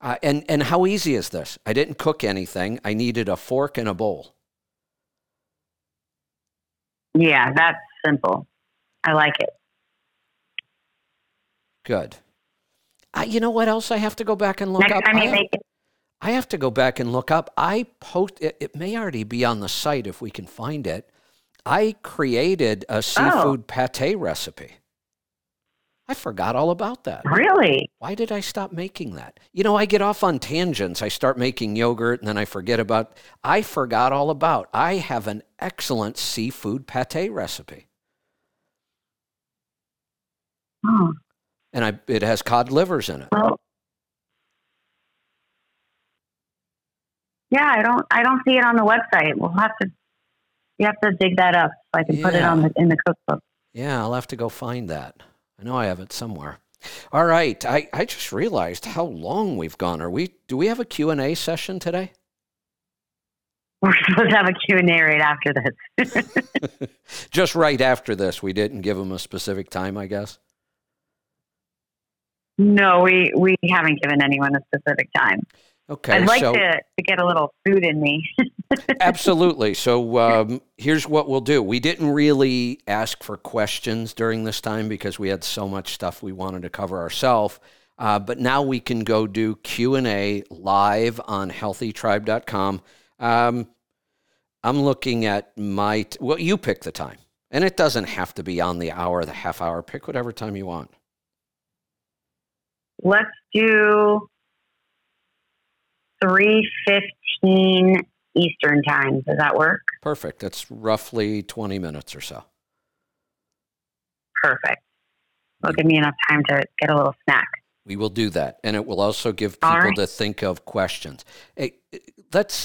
And how easy is this? I didn't cook anything. I needed a fork and a bowl. Yeah, that's simple. I like it. Good. You know what else I have to go back and look up? Next time you make it. I have to go back and look up. I post it. It may already be on the site if we can find it. I created a seafood pate recipe. I forgot all about that. Really? Why did I stop making that? You know, I get off on tangents. I start making yogurt and then I forget about. I forgot all about. I have an excellent seafood pate recipe. Oh. And it has cod livers in it. Oh. Yeah, I don't see it on the website. You have to dig that up so I can put it in the cookbook. Yeah, I'll have to go find that. I know I have it somewhere. All right, I just realized how long we've gone. Do we have a Q&A session today? We're supposed to have a Q&A right after this. Just right after this, we didn't give them a specific time, I guess. No, we haven't given anyone a specific time. Okay, I'd like to get a little food in me. Absolutely. So here's what we'll do. We didn't really ask for questions during this time because we had so much stuff we wanted to cover ourselves. But now we can go do Q&A live on HealthyTribe.com. I'm looking at well, you pick the time. And it doesn't have to be on the hour, the half hour. Pick whatever time you want. Let's do 3:15 Eastern time. Does that work? Perfect. That's roughly 20 minutes or so. Perfect. Will give me enough time to get a little snack. We will do that. And it will also give people to think of questions. Hey, let's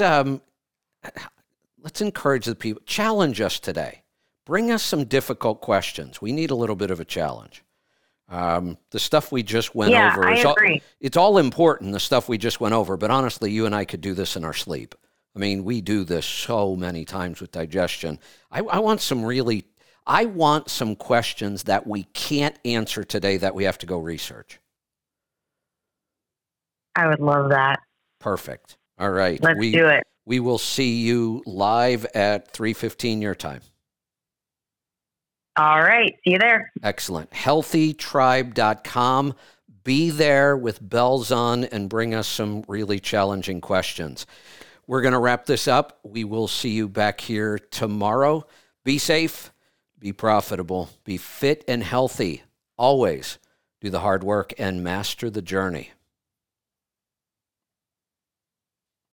encourage the people. Challenge us today. Bring us some difficult questions. We need a little bit of a challenge. The stuff we just went over, it's all important, the stuff we just went over, but honestly, you and I could do this in our sleep. I mean, we do this so many times with digestion. I want some questions that we can't answer today that we have to go research. I would love that. Perfect. All right. Let's do it. We will see you live at 3:15 your time. All right. See you there. Excellent. HealthyTribe.com. Be there with bells on and bring us some really challenging questions. We're going to wrap this up. We will see you back here tomorrow. Be safe, be profitable, be fit and healthy. Always do the hard work and master the journey.